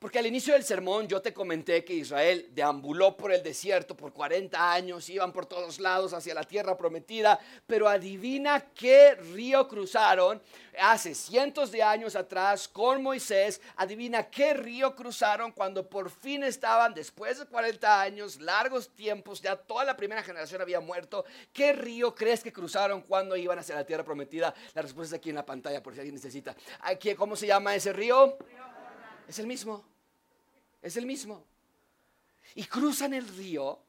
Porque al inicio del sermón yo te comenté que Israel deambuló por el desierto por 40 años, iban por todos lados hacia la tierra prometida, pero adivina qué río cruzaron hace cientos de años atrás con Moisés, adivina qué río cruzaron cuando por fin estaban después de 40 años, largos tiempos, ya toda la primera generación había muerto. ¿Qué río crees que cruzaron cuando iban hacia la tierra prometida? La respuesta es aquí en la pantalla por si alguien necesita. Aquí, ¿cómo se llama ese río? Es el mismo. Es el mismo. Y cruzan el río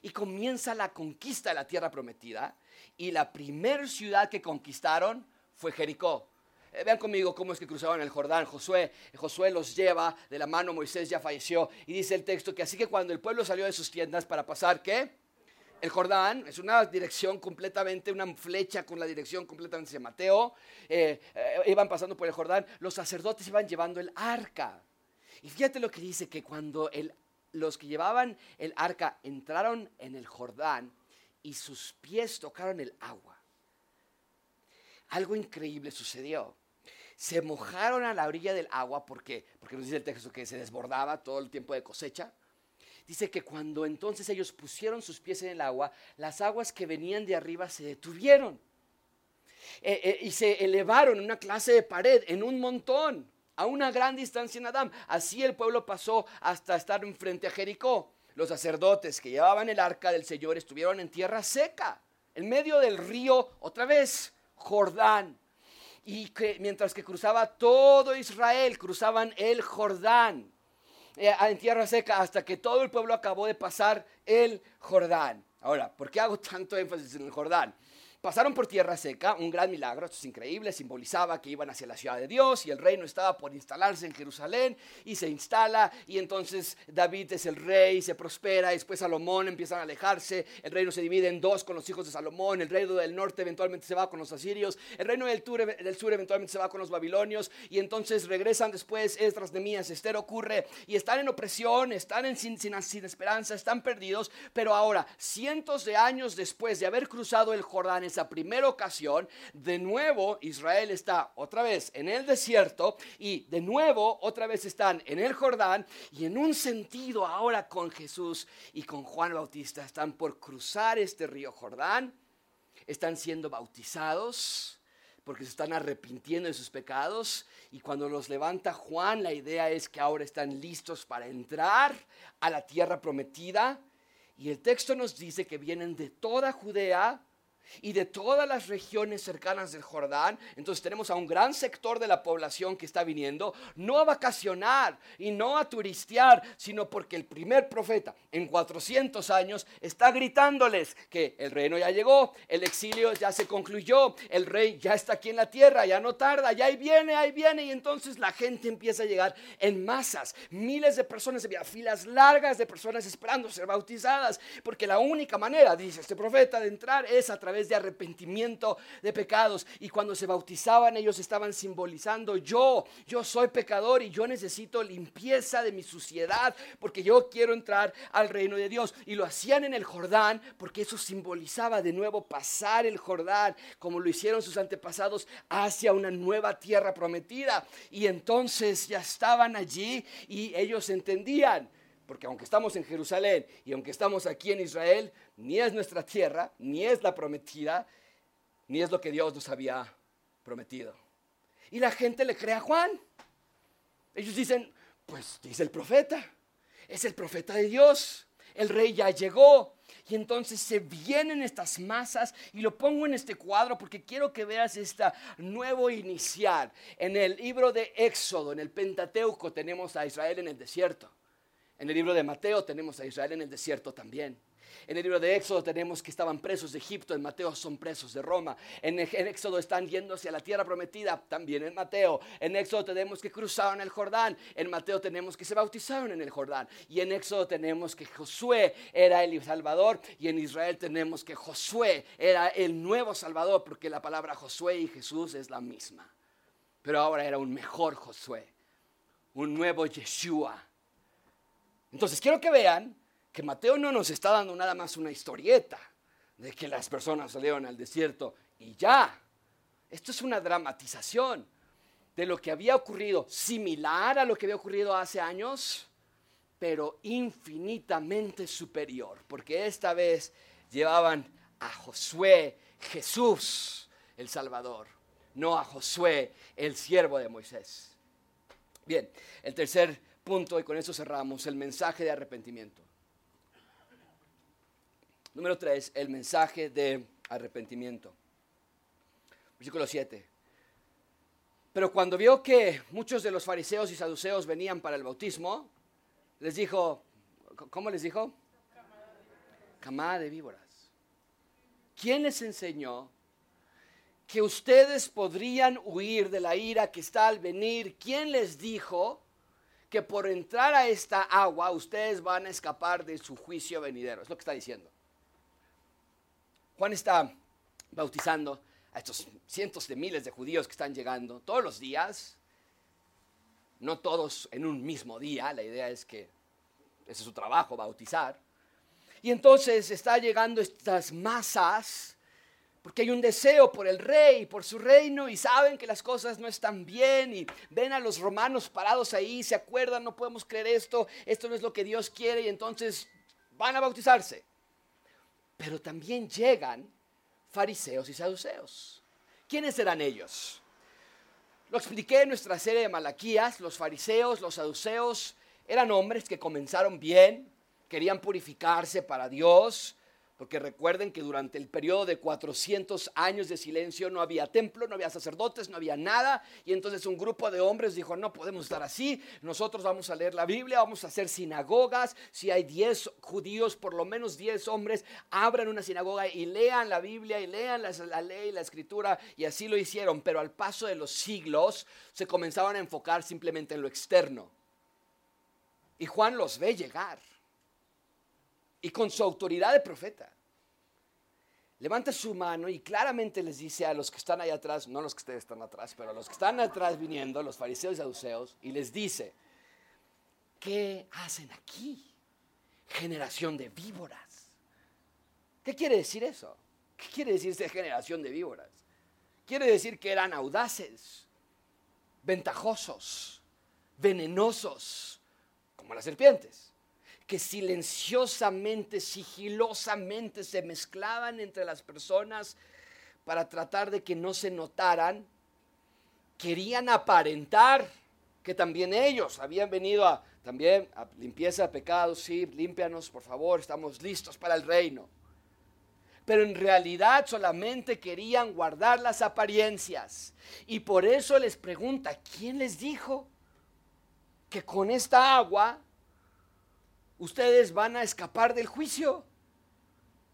y comienza la conquista de la tierra prometida. Y la primera ciudad que conquistaron fue Jericó. Vean conmigo cómo es que cruzaban el Jordán. Josué los lleva de la mano, Moisés ya falleció. Y dice el texto que así que cuando el pueblo salió de sus tiendas para pasar, ¿qué? El Jordán es una dirección completamente, una flecha con la dirección completamente de Mateo. Iban pasando por el Jordán, los sacerdotes iban llevando el arca. Y fíjate lo que dice, que cuando los que llevaban el arca entraron en el Jordán y sus pies tocaron el agua, algo increíble sucedió. Se mojaron a la orilla del agua porque nos dice el texto que se desbordaba todo el tiempo de cosecha. Dice que cuando entonces ellos pusieron sus pies en el agua, las aguas que venían de arriba se detuvieron y se elevaron en una clase de pared, en un montón, a una gran distancia en Adán. Así el pueblo pasó hasta estar enfrente a Jericó. Los sacerdotes que llevaban el arca del Señor estuvieron en tierra seca, en medio del río, otra vez, Jordán. Y que, mientras que cruzaba todo Israel, cruzaban el Jordán en tierra seca hasta que todo el pueblo acabó de pasar el Jordán. Ahora, ¿por qué hago tanto énfasis en el Jordán? Pasaron por tierra seca, un gran milagro, esto es increíble, simbolizaba que iban hacia la ciudad de Dios y el reino estaba por instalarse en Jerusalén y se instala y entonces David es el rey, se prospera, y después Salomón empiezan a alejarse, el reino se divide en dos con los hijos de Salomón, el reino del norte eventualmente se va con los asirios, el reino del sur eventualmente se va con los babilonios y entonces regresan después Esdras, Nehemías, Esther ocurre y están en opresión, están sin esperanza, están perdidos, pero ahora cientos de años después de haber cruzado el Jordán, esa primera ocasión, de nuevo Israel está otra vez en el desierto y de nuevo otra vez están en el Jordán y en un sentido ahora con Jesús y con Juan el Bautista están por cruzar este río Jordán, están siendo bautizados porque se están arrepintiendo de sus pecados y cuando los levanta Juan la idea es que ahora están listos para entrar a la tierra prometida y el texto nos dice que vienen de toda Judea y de todas las regiones cercanas del Jordán. Entonces tenemos a un gran sector de la población que está viniendo, no a vacacionar y no a turistear, sino porque el primer profeta en 400 años está gritándoles que el reino ya llegó, el exilio ya se concluyó, el rey ya está aquí en la tierra, ya no tarda, ya ahí viene, y entonces la gente empieza a llegar en masas, miles de personas, había filas largas de personas esperando ser bautizadas, porque la única manera, dice este profeta, de entrar es a través de arrepentimiento de pecados. Y cuando se bautizaban ellos estaban simbolizando yo soy pecador y yo necesito limpieza de mi suciedad porque yo quiero entrar al reino de Dios, y lo hacían en el Jordán porque eso simbolizaba de nuevo pasar el Jordán como lo hicieron sus antepasados hacia una nueva tierra prometida. Y entonces ya estaban allí y ellos entendían, porque aunque estamos en Jerusalén y aunque estamos aquí en Israel, ni es nuestra tierra, ni es la prometida, ni es lo que Dios nos había prometido. Y la gente le cree a Juan. Ellos dicen, pues dice el profeta, es el profeta de Dios, el rey ya llegó. Y entonces se vienen estas masas, y lo pongo en este cuadro porque quiero que veas este nuevo iniciar. En el libro de Éxodo, en el Pentateuco, tenemos a Israel en el desierto. En el libro de Mateo tenemos a Israel en el desierto también. En el libro de Éxodo tenemos que estaban presos de Egipto, en Mateo son presos de Roma. En Éxodo están yendo hacia la tierra prometida, también en Mateo. En Éxodo tenemos que cruzaron el Jordán, en Mateo tenemos que se bautizaron en el Jordán. Y en Éxodo tenemos que Josué era el Salvador, y en Israel tenemos que Josué era el nuevo Salvador, porque la palabra Josué y Jesús es la misma. Pero ahora era un mejor Josué, un nuevo Yeshua. Entonces quiero que vean que Mateo no nos está dando nada más una historieta de que las personas salieron al desierto y ya. Esto es una dramatización de lo que había ocurrido, similar a lo que había ocurrido hace años, pero infinitamente superior, porque esta vez llevaban a Josué, Jesús, el Salvador, no a Josué, el siervo de Moisés. Bien, el tercer punto, y con eso cerramos, el mensaje de arrepentimiento. Número 3, el mensaje de arrepentimiento. Versículo 7. Pero cuando vio que muchos de los fariseos y saduceos venían para el bautismo, les dijo, ¿cómo les dijo? Camada de víboras. ¿Quién les enseñó que ustedes podrían huir de la ira que está al venir? ¿Quién les dijo que por entrar a esta agua ustedes van a escapar de su juicio venidero? Es lo que está diciendo. Juan está bautizando a estos cientos de miles de judíos que están llegando todos los días, no todos en un mismo día, la idea es que ese es su trabajo, bautizar. Y entonces está llegando estas masas porque hay un deseo por el rey, por su reino, y saben que las cosas no están bien, y ven a los romanos parados ahí, se acuerdan, no podemos creer esto no es lo que Dios quiere, y entonces van a bautizarse. Pero también llegan fariseos y saduceos. ¿Quiénes eran ellos? Lo expliqué en nuestra serie de Malaquías. Los fariseos, los saduceos, eran hombres que comenzaron bien, querían purificarse para Dios, porque recuerden que durante el periodo de 400 años de silencio no había templo, no había sacerdotes, no había nada, y entonces un grupo de hombres dijo, no podemos estar así, nosotros vamos a leer la Biblia, vamos a hacer sinagogas, si hay 10 judíos, por lo menos 10 hombres, abran una sinagoga y lean la Biblia, y lean la ley, la escritura, y así lo hicieron, pero al paso de los siglos se comenzaban a enfocar simplemente en lo externo, y Juan los ve llegar. Y con su autoridad de profeta, levanta su mano y claramente les dice a los que están allá atrás, no los que ustedes están atrás, pero a los que están atrás viniendo, los fariseos y saduceos, y les dice, ¿qué hacen aquí? Generación de víboras. ¿Qué quiere decir eso? ¿Qué quiere decir esa generación de víboras? Quiere decir que eran audaces, ventajosos, venenosos, como las serpientes, que silenciosamente, sigilosamente se mezclaban entre las personas para tratar de que no se notaran. Querían aparentar que también ellos habían venido a limpieza de pecados, sí, límpianos por favor, estamos listos para el reino. Pero en realidad solamente querían guardar las apariencias, y por eso les pregunta, ¿quién les dijo que con esta agua ustedes van a escapar del juicio?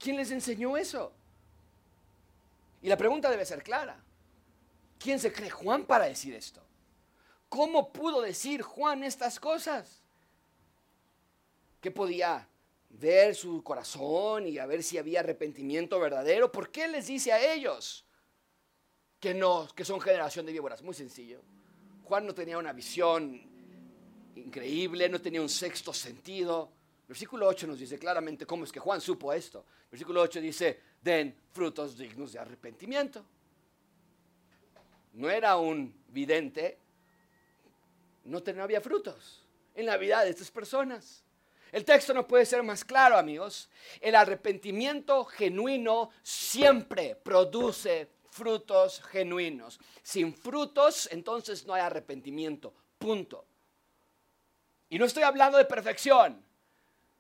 ¿Quién les enseñó eso? Y la pregunta debe ser clara. ¿Quién se cree Juan para decir esto? ¿Cómo pudo decir Juan estas cosas? ¿Qué podía ver su corazón y a ver si había arrepentimiento verdadero? ¿Por qué les dice a ellos que no, que son generación de víboras? Muy sencillo. Juan no tenía una visión increíble, no tenía un sexto sentido. Versículo 8 nos dice claramente cómo es que Juan supo esto. Versículo 8 dice, den frutos dignos de arrepentimiento. No era un vidente, no había frutos en la vida de estas personas. El texto no puede ser más claro, amigos. El arrepentimiento genuino siempre produce frutos genuinos. Sin frutos, entonces no hay arrepentimiento, punto. Y no estoy hablando de perfección.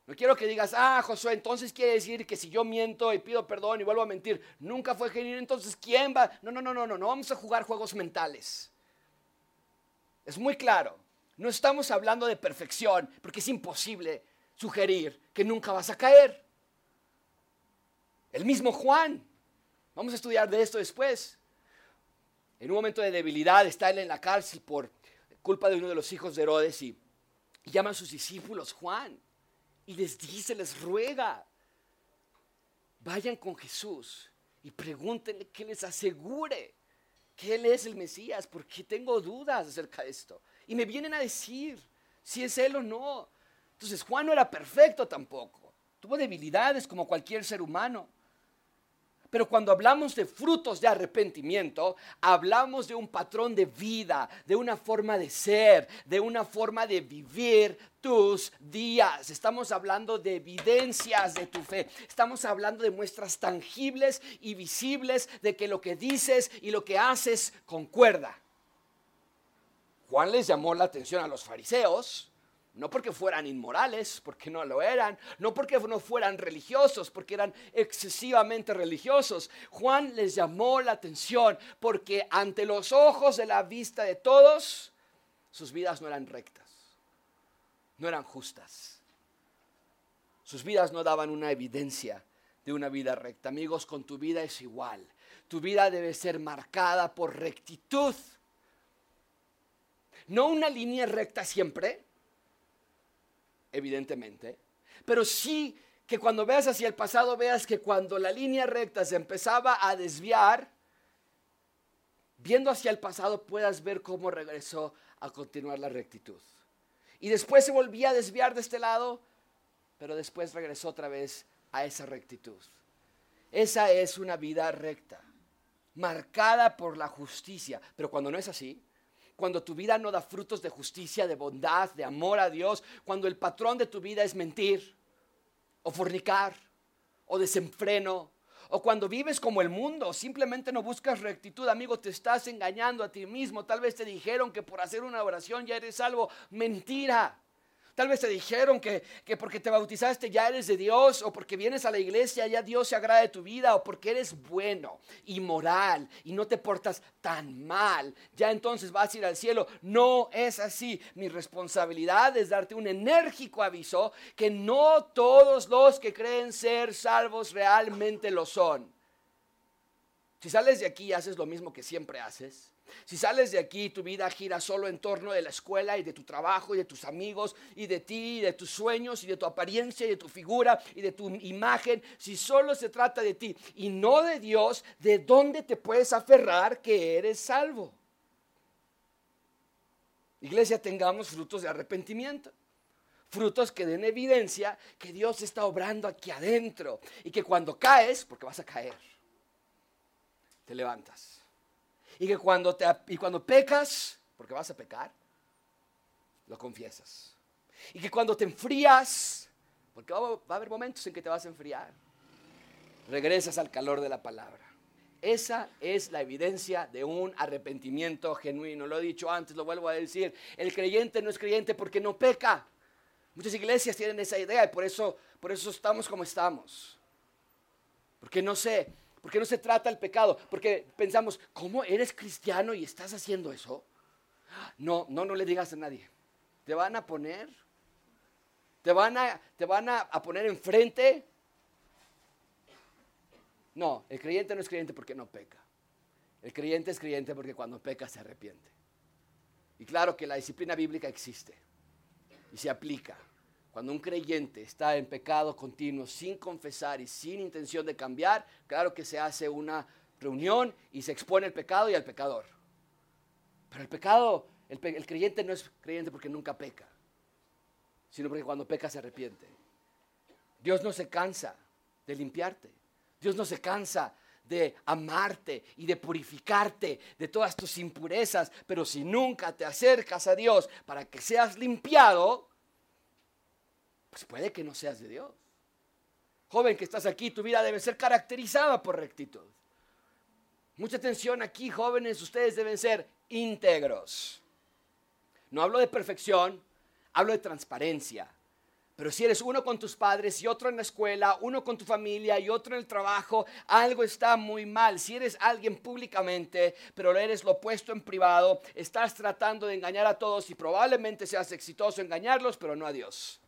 No quiero que digas, Josué, entonces quiere decir que si yo miento y pido perdón y vuelvo a mentir, nunca fue genuino, entonces ¿quién va? No vamos a jugar juegos mentales. Es muy claro. No estamos hablando de perfección, porque es imposible sugerir que nunca vas a caer. El mismo Juan, vamos a estudiar de esto después. En un momento de debilidad está él en la cárcel por culpa de uno de los hijos de Herodes y llama a sus discípulos Juan y les dice, les ruega, vayan con Jesús y pregúntenle que les asegure que él es el Mesías, porque tengo dudas acerca de esto. Y me vienen a decir si es él o no. Entonces Juan no era perfecto tampoco, tuvo debilidades como cualquier ser humano. Pero cuando hablamos de frutos de arrepentimiento, hablamos de un patrón de vida, de una forma de ser, de una forma de vivir tus días. Estamos hablando de evidencias de tu fe. Estamos hablando de muestras tangibles y visibles de que lo que dices y lo que haces concuerda. Juan les llamó la atención a los fariseos. No porque fueran inmorales, porque no lo eran. No porque no fueran religiosos, porque eran excesivamente religiosos. Juan les llamó la atención porque ante los ojos de la vista de todos, sus vidas no eran rectas, no eran justas. Sus vidas no daban una evidencia de una vida recta. Amigos, con tu vida es igual. Tu vida debe ser marcada por rectitud. No una línea recta siempre, evidentemente, pero sí que cuando veas hacia el pasado, veas que cuando la línea recta se empezaba a desviar, viendo hacia el pasado puedas ver cómo regresó a continuar la rectitud. Y después se volvía a desviar de este lado, pero después regresó otra vez a esa rectitud. Esa es una vida recta, marcada por la justicia, pero cuando no es así, cuando tu vida no da frutos de justicia, de bondad, de amor a Dios, cuando el patrón de tu vida es mentir, o fornicar, o desenfreno, o cuando vives como el mundo, simplemente no buscas rectitud, amigo, te estás engañando a ti mismo. Tal vez te dijeron que por hacer una oración ya eres salvo. Mentira. Tal vez te dijeron que porque te bautizaste ya eres de Dios, o porque vienes a la iglesia ya Dios se agrada de tu vida, o porque eres bueno y moral y no te portas tan mal, ya entonces vas a ir al cielo. No es así. Mi responsabilidad es darte un enérgico aviso que no todos los que creen ser salvos realmente lo son. Si sales de aquí y haces lo mismo que siempre haces, si sales de aquí, tu vida gira solo en torno de la escuela y de tu trabajo y de tus amigos y de ti y de tus sueños y de tu apariencia y de tu figura y de tu imagen, si solo se trata de ti y no de Dios, ¿de dónde te puedes aferrar que eres salvo? Iglesia, tengamos frutos de arrepentimiento. Frutos que den evidencia que Dios está obrando aquí adentro y que cuando caes, porque vas a caer, te levantas. Y que cuando pecas, porque vas a pecar, lo confiesas. Y que cuando te enfrías, porque va a haber momentos en que te vas a enfriar, regresas al calor de la palabra. Esa es la evidencia de un arrepentimiento genuino. Lo he dicho antes, lo vuelvo a decir. El creyente no es creyente porque no peca. Muchas iglesias tienen esa idea y por eso estamos como estamos. Porque no sé. Porque no se trata el pecado, porque pensamos, ¿cómo eres cristiano y estás haciendo eso? No le digas a nadie. Te van a poner, te van a poner enfrente. No, el creyente no es creyente porque no peca. El creyente es creyente porque cuando peca se arrepiente. Y claro que la disciplina bíblica existe y se aplica. Cuando un creyente está en pecado continuo, sin confesar y sin intención de cambiar, claro que se hace una reunión y se expone el pecado y al pecador. Pero el pecado, el creyente no es creyente porque nunca peca, sino porque cuando peca se arrepiente. Dios no se cansa de limpiarte. Dios no se cansa de amarte y de purificarte de todas tus impurezas. Pero si nunca te acercas a Dios para que seas limpiado, pues puede que no seas de Dios. Joven que estás aquí, tu vida debe ser caracterizada por rectitud. Mucha atención aquí, jóvenes, ustedes deben ser íntegros. No hablo de perfección, hablo de transparencia. Pero si eres uno con tus padres y otro en la escuela, uno con tu familia y otro en el trabajo, algo está muy mal. Si eres alguien públicamente, pero eres lo opuesto en privado, estás tratando de engañar a todos y probablemente seas exitoso en engañarlos, pero no a Dios.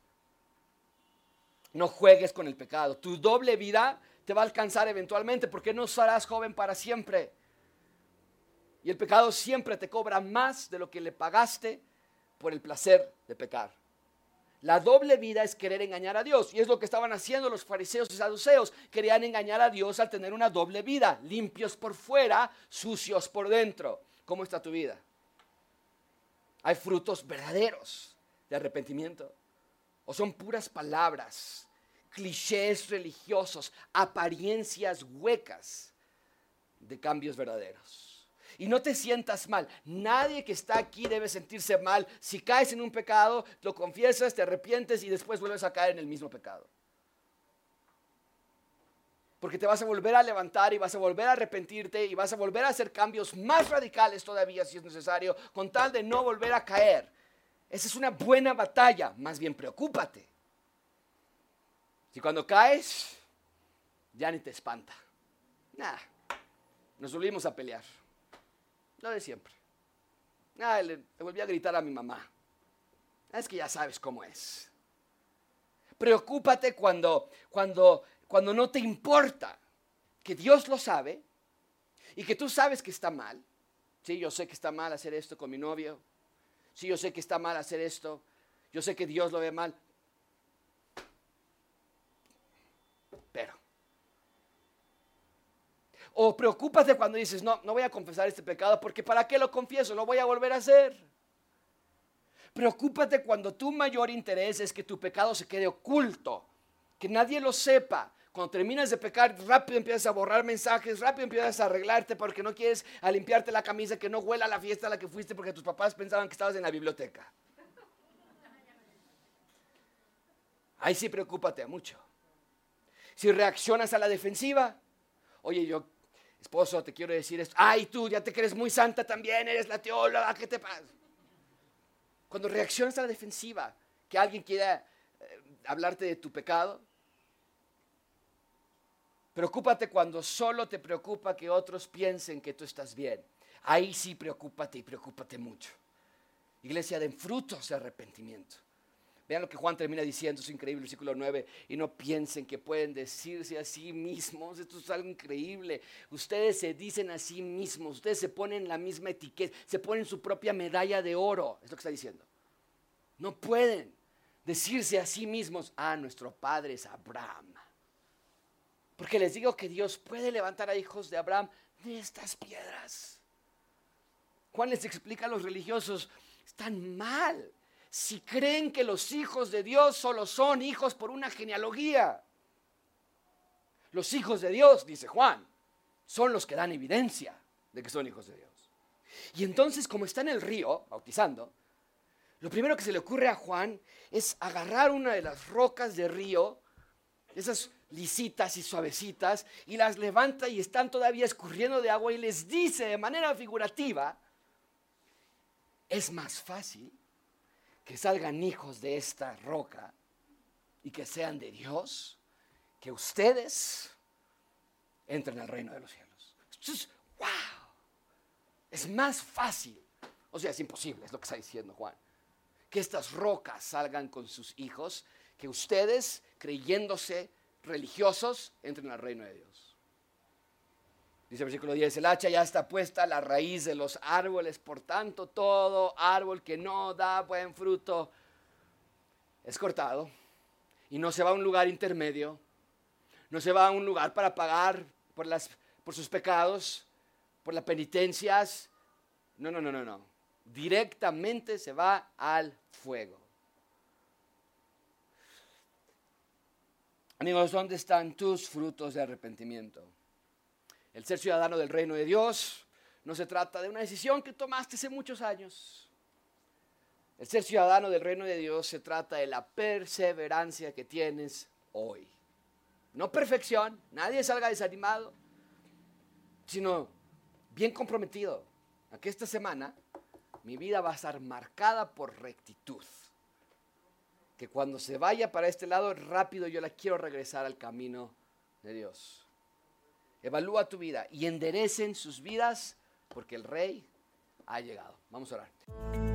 No juegues con el pecado. Tu doble vida te va a alcanzar eventualmente porque no serás joven para siempre. Y el pecado siempre te cobra más de lo que le pagaste por el placer de pecar. La doble vida es querer engañar a Dios. Y es lo que estaban haciendo los fariseos y saduceos. Querían engañar a Dios al tener una doble vida. Limpios por fuera, sucios por dentro. ¿Cómo está tu vida? ¿Hay frutos verdaderos de arrepentimiento? ¿O son puras palabras, clichés religiosos, apariencias huecas de cambios verdaderos? Y no te sientas mal. Nadie que está aquí debe sentirse mal. Si caes en un pecado, lo confiesas, te arrepientes y después vuelves a caer en el mismo pecado. Porque te vas a volver a levantar y vas a volver a arrepentirte y vas a volver a hacer cambios más radicales todavía si es necesario, con tal de no volver a caer. Esa es una buena batalla. Más bien, preocúpate. Si cuando caes, ya ni te espanta. Nada. Nos volvimos a pelear. Lo de siempre. Le volví a gritar a mi mamá. Es que ya sabes cómo es. Preocúpate cuando no te importa que Dios lo sabe y que tú sabes que está mal. Sí, yo sé que está mal hacer esto con mi novio. Sí, yo sé que está mal hacer esto. Yo sé que Dios lo ve mal. O preocúpate cuando dices, no voy a confesar este pecado porque ¿para qué lo confieso? Lo voy a volver a hacer. Preocúpate cuando tu mayor interés es que tu pecado se quede oculto, que nadie lo sepa. Cuando terminas de pecar, rápido empiezas a borrar mensajes, rápido empiezas a arreglarte porque no quieres a limpiarte la camisa, que no huela a la fiesta a la que fuiste porque tus papás pensaban que estabas en la biblioteca. Ahí sí preocúpate mucho. Si reaccionas a la defensiva, oye, yo... esposo, te quiero decir esto. Ay, tú ya te crees muy santa también, eres la teóloga, ¿qué te pasa? Cuando reaccionas a la defensiva, que alguien quiera hablarte de tu pecado, preocúpate cuando solo te preocupa que otros piensen que tú estás bien. Ahí sí preocúpate y preocúpate mucho. Iglesia, den frutos de arrepentimiento. Vean lo que Juan termina diciendo, es increíble, versículo 9. Y no piensen que pueden decirse a sí mismos, esto es algo increíble. Ustedes se dicen a sí mismos, ustedes se ponen la misma etiqueta, se ponen su propia medalla de oro, es lo que está diciendo. No pueden decirse a sí mismos, nuestro padre es Abraham. Porque les digo que Dios puede levantar a hijos de Abraham de estas piedras. Juan les explica a los religiosos, están mal. Si creen que los hijos de Dios solo son hijos por una genealogía. Los hijos de Dios, dice Juan, son los que dan evidencia de que son hijos de Dios. Y entonces, como está en el río bautizando, lo primero que se le ocurre a Juan es agarrar una de las rocas de río, esas lisitas y suavecitas, y las levanta y están todavía escurriendo de agua y les dice de manera figurativa, es más fácil que salgan hijos de esta roca y que sean de Dios, que ustedes entren al reino de los cielos. Esto es, ¡wow! Es más fácil, o sea, es imposible, es lo que está diciendo Juan, que estas rocas salgan con sus hijos, que ustedes, creyéndose religiosos, entren al reino de Dios. Dice el versículo 10, el hacha ya está puesta a la raíz de los árboles, por tanto todo árbol que no da buen fruto es cortado y no se va a un lugar intermedio, no se va a un lugar para pagar por sus pecados, por las penitencias, no, directamente se va al fuego. Amigos, ¿dónde están tus frutos de arrepentimiento? El ser ciudadano del reino de Dios no se trata de una decisión que tomaste hace muchos años. El ser ciudadano del reino de Dios se trata de la perseverancia que tienes hoy. No perfección, nadie salga desanimado, sino bien comprometido a que esta semana mi vida va a estar marcada por rectitud. que cuando se vaya para este lado, rápido yo la quiero regresar al camino de Dios. Evalúa tu vida y enderecen sus vidas porque el Rey ha llegado. Vamos a orar.